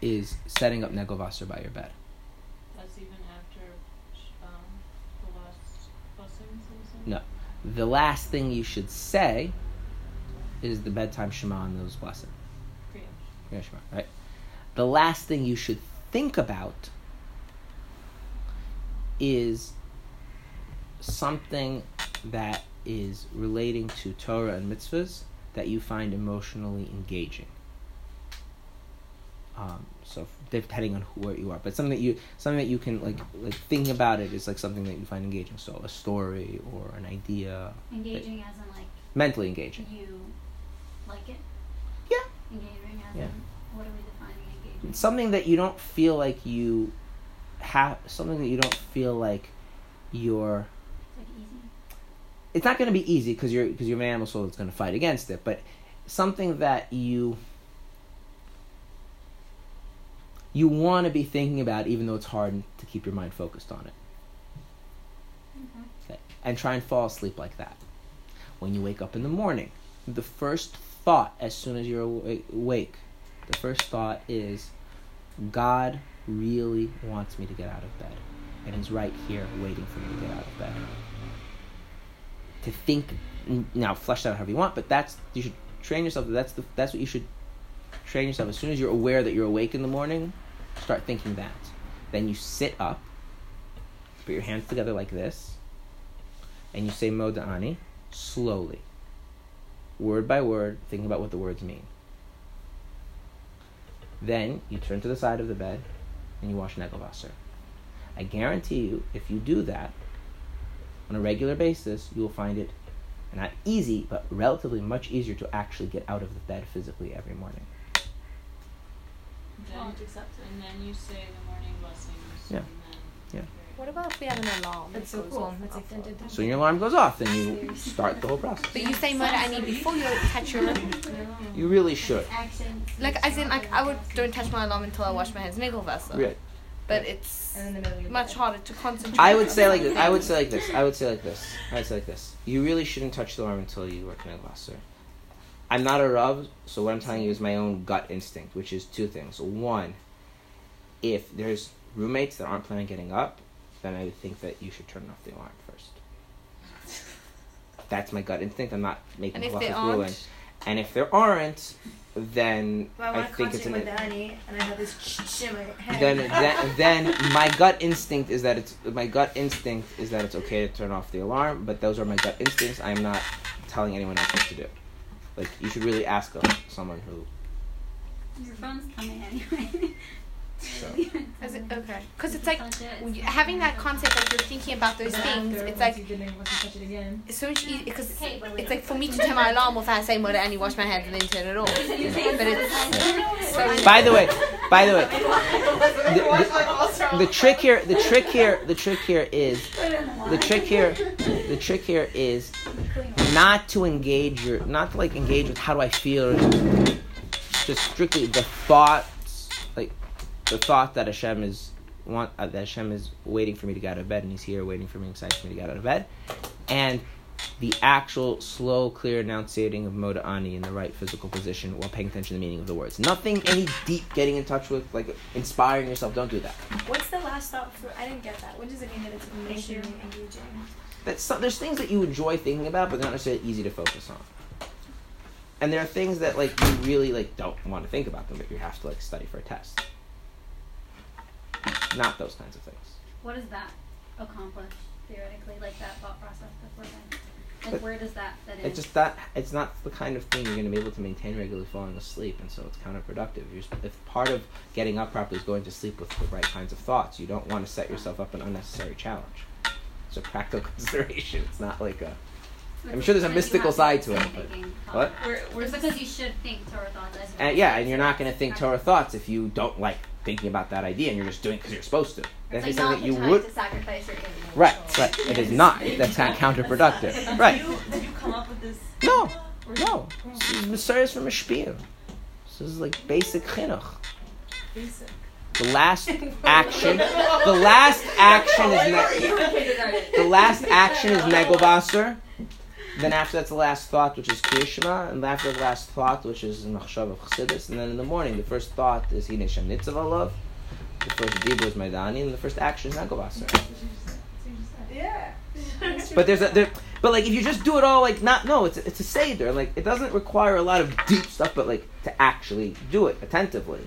is setting up Negel Vassar by your bed. That's even after um, the last blessings? No. The last thing you should say is the bedtime Shema and those blessings. Kriya. Kriya Shema, right? The last thing you should think about is something that is relating to Torah and mitzvahs that you find emotionally engaging. Um, so depending on who you are, but something that you something that you can like like think about it is like something that you find engaging. So a story or an idea. Engaging that, as in like mentally engaging. You like it? Yeah. Engaging as yeah. in what are we defining engaging? Something that you don't feel like you have. Something that you don't feel like you're. It's like easy. It's not going to be easy because you're because you're an animal soul that's going to fight against it. But something that you. You want to be thinking about it, even though it's hard to keep your mind focused on it. Mm-hmm. Okay. And try and fall asleep like that. When you wake up in the morning, the first thought, as soon as you're awake, the first thought is, God really wants me to get out of bed. And He's right here waiting for me to get out of bed. To think, now flesh that out however you want, but that's, you should train yourself, that's the, that's what you should train yourself. As soon as you're aware that you're awake in the morning, start thinking that. Then you sit up, put your hands together like this, and you say Modeh Ani slowly, word by word, thinking about what the words mean. Then you turn to the side of the bed and you wash Negel Vaser. I guarantee you, if you do that on a regular basis, you will find it not easy, but relatively much easier to actually get out of the bed physically every morning. Then, and then you say the morning blessings. Yeah. And then yeah. What about if we have an alarm? That's so cool. That's like, dun, dun, dun. So your alarm goes off, then you start the whole process. But you say Modeh Ani before you touch your alarm. You really should. Like as in, like I would don't touch my alarm until I wash my hands. Negel Vaser. Right. But it's much harder to concentrate. I would say like this. I would say like this. I would say like this. I would say like this. You really shouldn't touch the alarm until you work in a glaser. I'm not a Rav, so what I'm telling you is my own gut instinct, which is two things. One, if there's roommates that aren't planning on getting up, then I would think that you should turn off the alarm first. That's my gut instinct. I'm not making fluff with ruling. And if there aren't, then well, I, I think it's an. With the honey, and I have this sh- sh- in my head. Then, then, then my gut instinct is that it's my gut instinct is that it's okay to turn off the alarm. But those are my gut instincts. I am not telling anyone else what to do. Like you should really ask them, someone who. Your phone's coming anyway. So. Is it, okay, because it's like having that concept that you're thinking about those things. It's like it's so much easier because it's like for me to turn my alarm off. I say Modeh Ani, wash my hands, and then turn it off. But it's so by the way, by the way, the, the, the trick here, the trick here, the trick here is the trick here, the trick here is not to engage your, not to like engage with how do I feel, just strictly the thought. The thought that Hashem is want uh, that Hashem is waiting for me to get out of bed, and He's here waiting for me, excited for me to get out of bed, and the actual slow, clear enunciating of Modeh Ani in the right physical position while paying attention to the meaning of the words. Nothing any deep getting in touch with, like inspiring yourself. Don't do that. What's the last thought? For, I didn't get that. What does it mean that it's emotionally engaging? That's some, there's things that you enjoy thinking about, but they're not necessarily easy to focus on. And there are things that like you really like don't want to think about them, but you have to like study for a test. Not those kinds of things. What does that accomplish theoretically? Like that thought process before then? Like but where does that fit in? It's just that it's not the kind of thing you're going to be able to maintain regularly falling asleep, and so it's counterproductive. You're, if part of getting up properly is going to sleep with the right kinds of thoughts, you don't want to set yourself up an unnecessary challenge. It's a practical consideration. It's not like a. I'm sure there's a mystical side to it. But what? We're, we're because s- you should think Torah thoughts. As and, yeah, and you're not going to think Torah thoughts if you don't like thinking about that idea, and you're just doing it because you're supposed to. That's like something that you would. Right, right. It is not. That's kind of counterproductive. Right. Did you, did you come up with this? No, no. This is from a spiel. This is like basic chinuch. Basic. The last action. The last action is ne- the last action is Negel Vaser. Then after that's the last thought, which is Kriyat Shema, and after the last thought, which is Machshav of Chassidus, and then in the morning, the first thought is Hinei Shem Nitzav Alav, the first dibur is Modeh Ani, and the first action is Negel Vaser. Yeah. But there's a there, but like if you just do it all like not no, it's a, it's a seder, like it doesn't require a lot of deep stuff, but like to actually do it attentively,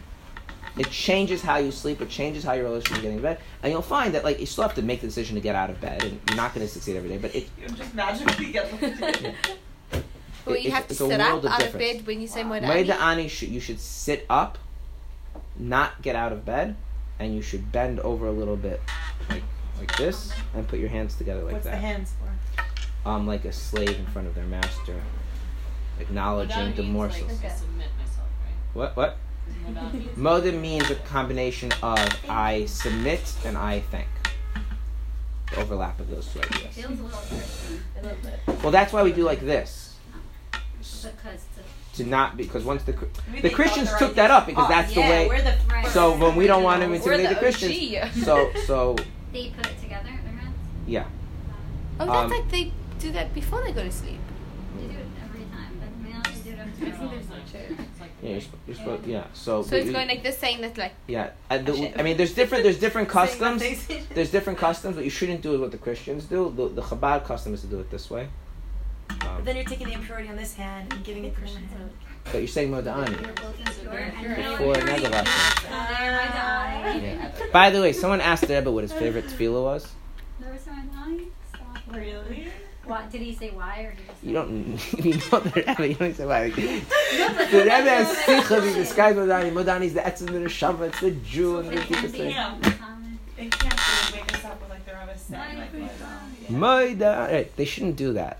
It changes how you sleep. It changes how your relationship is getting to bed. And you'll find that, like, you still have to make the decision to get out of bed. And you're not going to succeed every day. But it... You'll just magically get lifted. Yeah. Well, you it, have it, to sit up of out difference. Of bed when you say Modeh Ani. Modeh Ani, you should sit up, not get out of bed, and you should bend over a little bit, like like this, and put your hands together like What's that. What's the hands for? Um, like a slave in front of their master, acknowledging the morsels. Like, okay. Submit myself, right? What? What? Modeh means a combination of I submit and I thank. The overlap of those two ideas. Feels a little Christian, a little bit. Well, that's why we do like this. Because to, to not because once the the Christians took right that up because oh, that's yeah, the way. We're the friends. So when we don't want to intimidate the, the Christians, so so they put it together. Their hands. Yeah. Oh, that's um, like they do that before they go to sleep. They do it every time, but they only do it after. I think there's no church. Yeah, you're sp- you're sp- yeah. So, so it's we, going like this, saying that like yeah. I, the, I mean, there's different there's different customs. There's different customs. What you shouldn't do is what the Christians do. The, the Chabad custom is to do it this way. Um, but then you're taking the impurity on this hand and giving it Christian hand. But you're saying Modeh Ani. You're both impure and pure. Yeah. By the way, someone asked the Rebbe what his favorite tefillah was. There was no line. Stop. Really. What, did he say why or did he say you don't you know the Rebbe, you don't say why. Like, the Rebbe has sikhah, he describes Modeh Ani. Modeh Ani is the etzim, the neshama, it's the Jew, and the people say. They can't really wake us up with like the Rebbe saying like Modeh Ani. Yeah. Right, they shouldn't do that.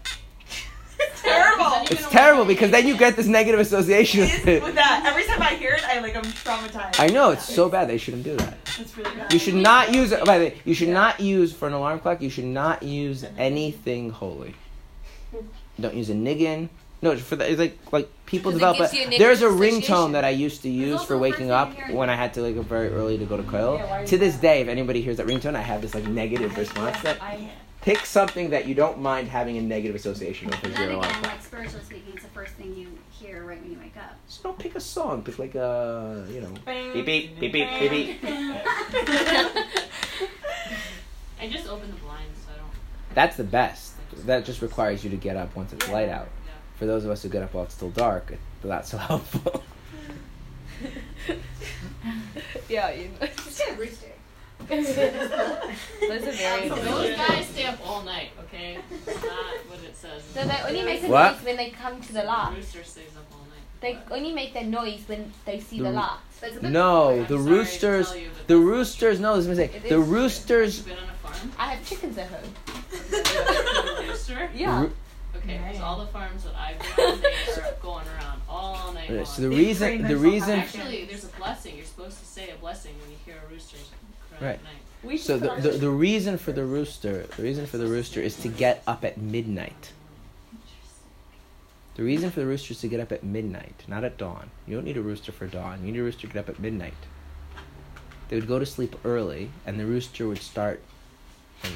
It's terrible. It's terrible because then you get this negative association with it. With that, every time I hear it, I like I'm traumatized. I know it's so bad. They shouldn't do that. That's really bad. You should not use it. By the way, you should yeah. not use for an alarm clock. You should not use anything holy. Don't use a niggin. No, for that it's like like people develop. A, there's a ringtone that I used to use for waking up when I had to like go very early to go to Koil. Yeah, to this day, if anybody hears that ringtone, I have this like negative response. That pick something that you don't mind having a negative association with. Not again, like spiritually speaking, it's the first thing you hear right when you wake up. So don't pick a song. Pick like a, you know, beep, beep, beep, beep, beep, beep. I just open the blinds so I don't... That's the best. That just requires you to get up once it's light out. For those of us who get up while it's still dark, it's not so helpful. Yeah, you know. That's a very those guys stay up all night, okay? That's not what it says. So they only make the what? Noise when they come to the lot. The rooster stays up all night. They only make that noise when they see the, the lot. So no, the roosters, you, the roosters. No, this is a mistake. The roosters. Been on a farm? I have chickens at home. The rooster? Yeah. Okay, because all the farms that I've been on, they are going around all night long. So the they reason, the reason. Actually, there's a blessing. You're supposed to say a blessing when you hear a rooster. Right. So the, the the reason for the rooster, the reason for the rooster is to get up at midnight. The reason for the rooster is to get up at midnight, not at dawn. You don't need a rooster for dawn. You need a rooster to get up at midnight. They would go to sleep early, and the rooster would start um,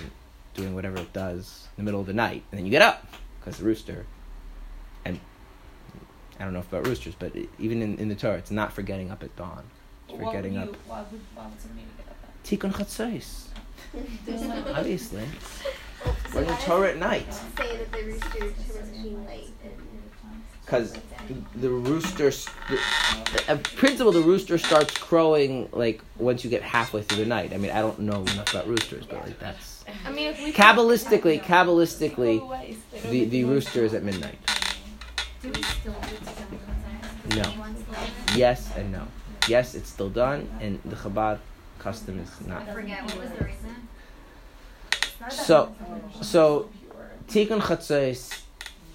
doing whatever it does in the middle of the night, and then you get up because the rooster. And I don't know about roosters, but it, even in, in the Torah, it's not for getting up at dawn. It's for what getting you, up. Why would, why would somebody get up? Tikkun Chatzos. Obviously. We're in the Torah at night. Say that the rooster turns late. Because the rooster, the, in principle, the rooster starts crowing like once you get halfway through the night. I mean, I don't know enough about roosters, but like that's. I mean, if we Kabbalistically, Kabbalistically, the, the rooster is at midnight. Do we still do it? No. Yes and no. Yes, it's still done, and the Chabad custom is not. I forget what was the reason. So, so Tikkun Chatzos.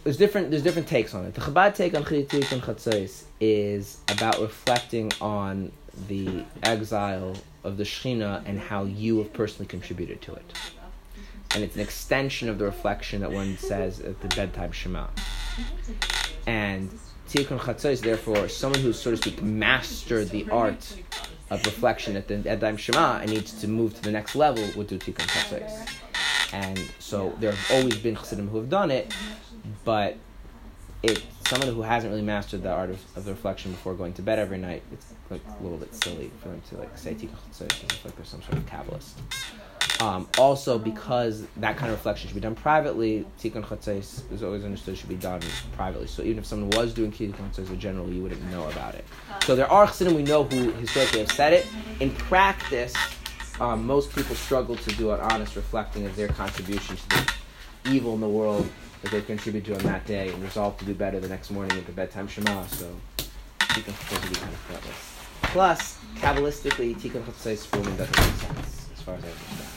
There's different. There's different takes on it. The Chabad take on Tikkun Chatzos is about reflecting on the exile of the Shechina and how you have personally contributed to it, and it's an extension of the reflection that one says at the bedtime Shema. And Tikkun Chatzos, therefore, someone who, so to speak, mastered the art of reflection at the Edayim Shema and needs to move to the next level would do Tikkun Chatzos. And so there have always been Chassidim who have done it, but it someone who hasn't really mastered the art of, of the reflection before going to bed every night, it's like a little bit silly for them to like say Tikkun Chatzos like they're some sort of Kabbalist. Um, also, because that kind of reflection should be done privately, Tikkun Chatzos is always understood should be done privately. So even if someone was doing Tikkun Chatzos generally, you wouldn't know about it. So there are chassidim we know who historically have said it. In practice, um, most people struggle to do an honest reflecting of their contribution to the evil in the world that they've contributed to on that day and resolve to do better the next morning at the bedtime Shema. So Tikkun Chatzos would be kind of pointless. Plus, Kabbalistically, Tikkun Chatzos for women doesn't make sense, as far as I understand.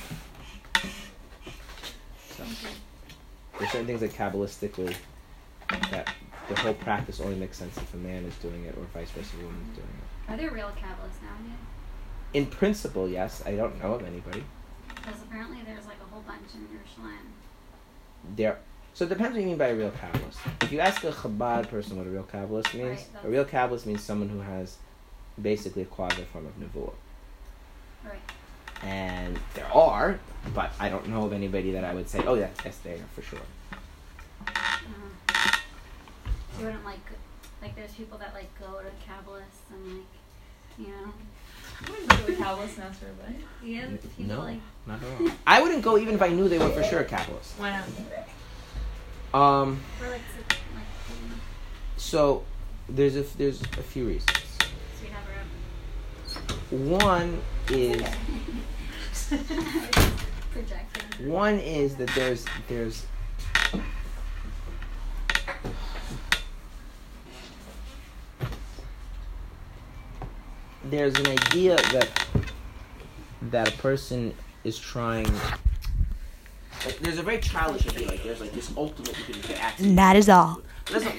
There's certain things that Kabbalistically, that the whole practice only makes sense if a man is doing it or vice versa, a woman is doing it. Are there real Kabbalists nowadays? In principle, yes. I don't know of anybody. Because apparently there's like a whole bunch in Yerushalayim. There, so it depends what you mean by a real Kabbalist. If you ask a Chabad person what a real Kabbalist means, right, a real Kabbalist means someone who has basically a quasi form of Nevuah. Right. And there are, but I don't know of anybody that I would say, oh yeah, yes, they are for sure. Uh-huh. You wouldn't like, like there's people that like go to Kabbalists and like, you know. I wouldn't go to a Kabbalist master, but yeah, people no, like. Not at all. I wouldn't go even if I knew they were for sure Kabbalists. Why not? Um. Or like, so there's a there's a few reasons. So we have our own. One is. One is that there's there's there's an idea that that a person is trying. Like, there's a very childish idea. Like there's like this ultimate you can get access. That is all.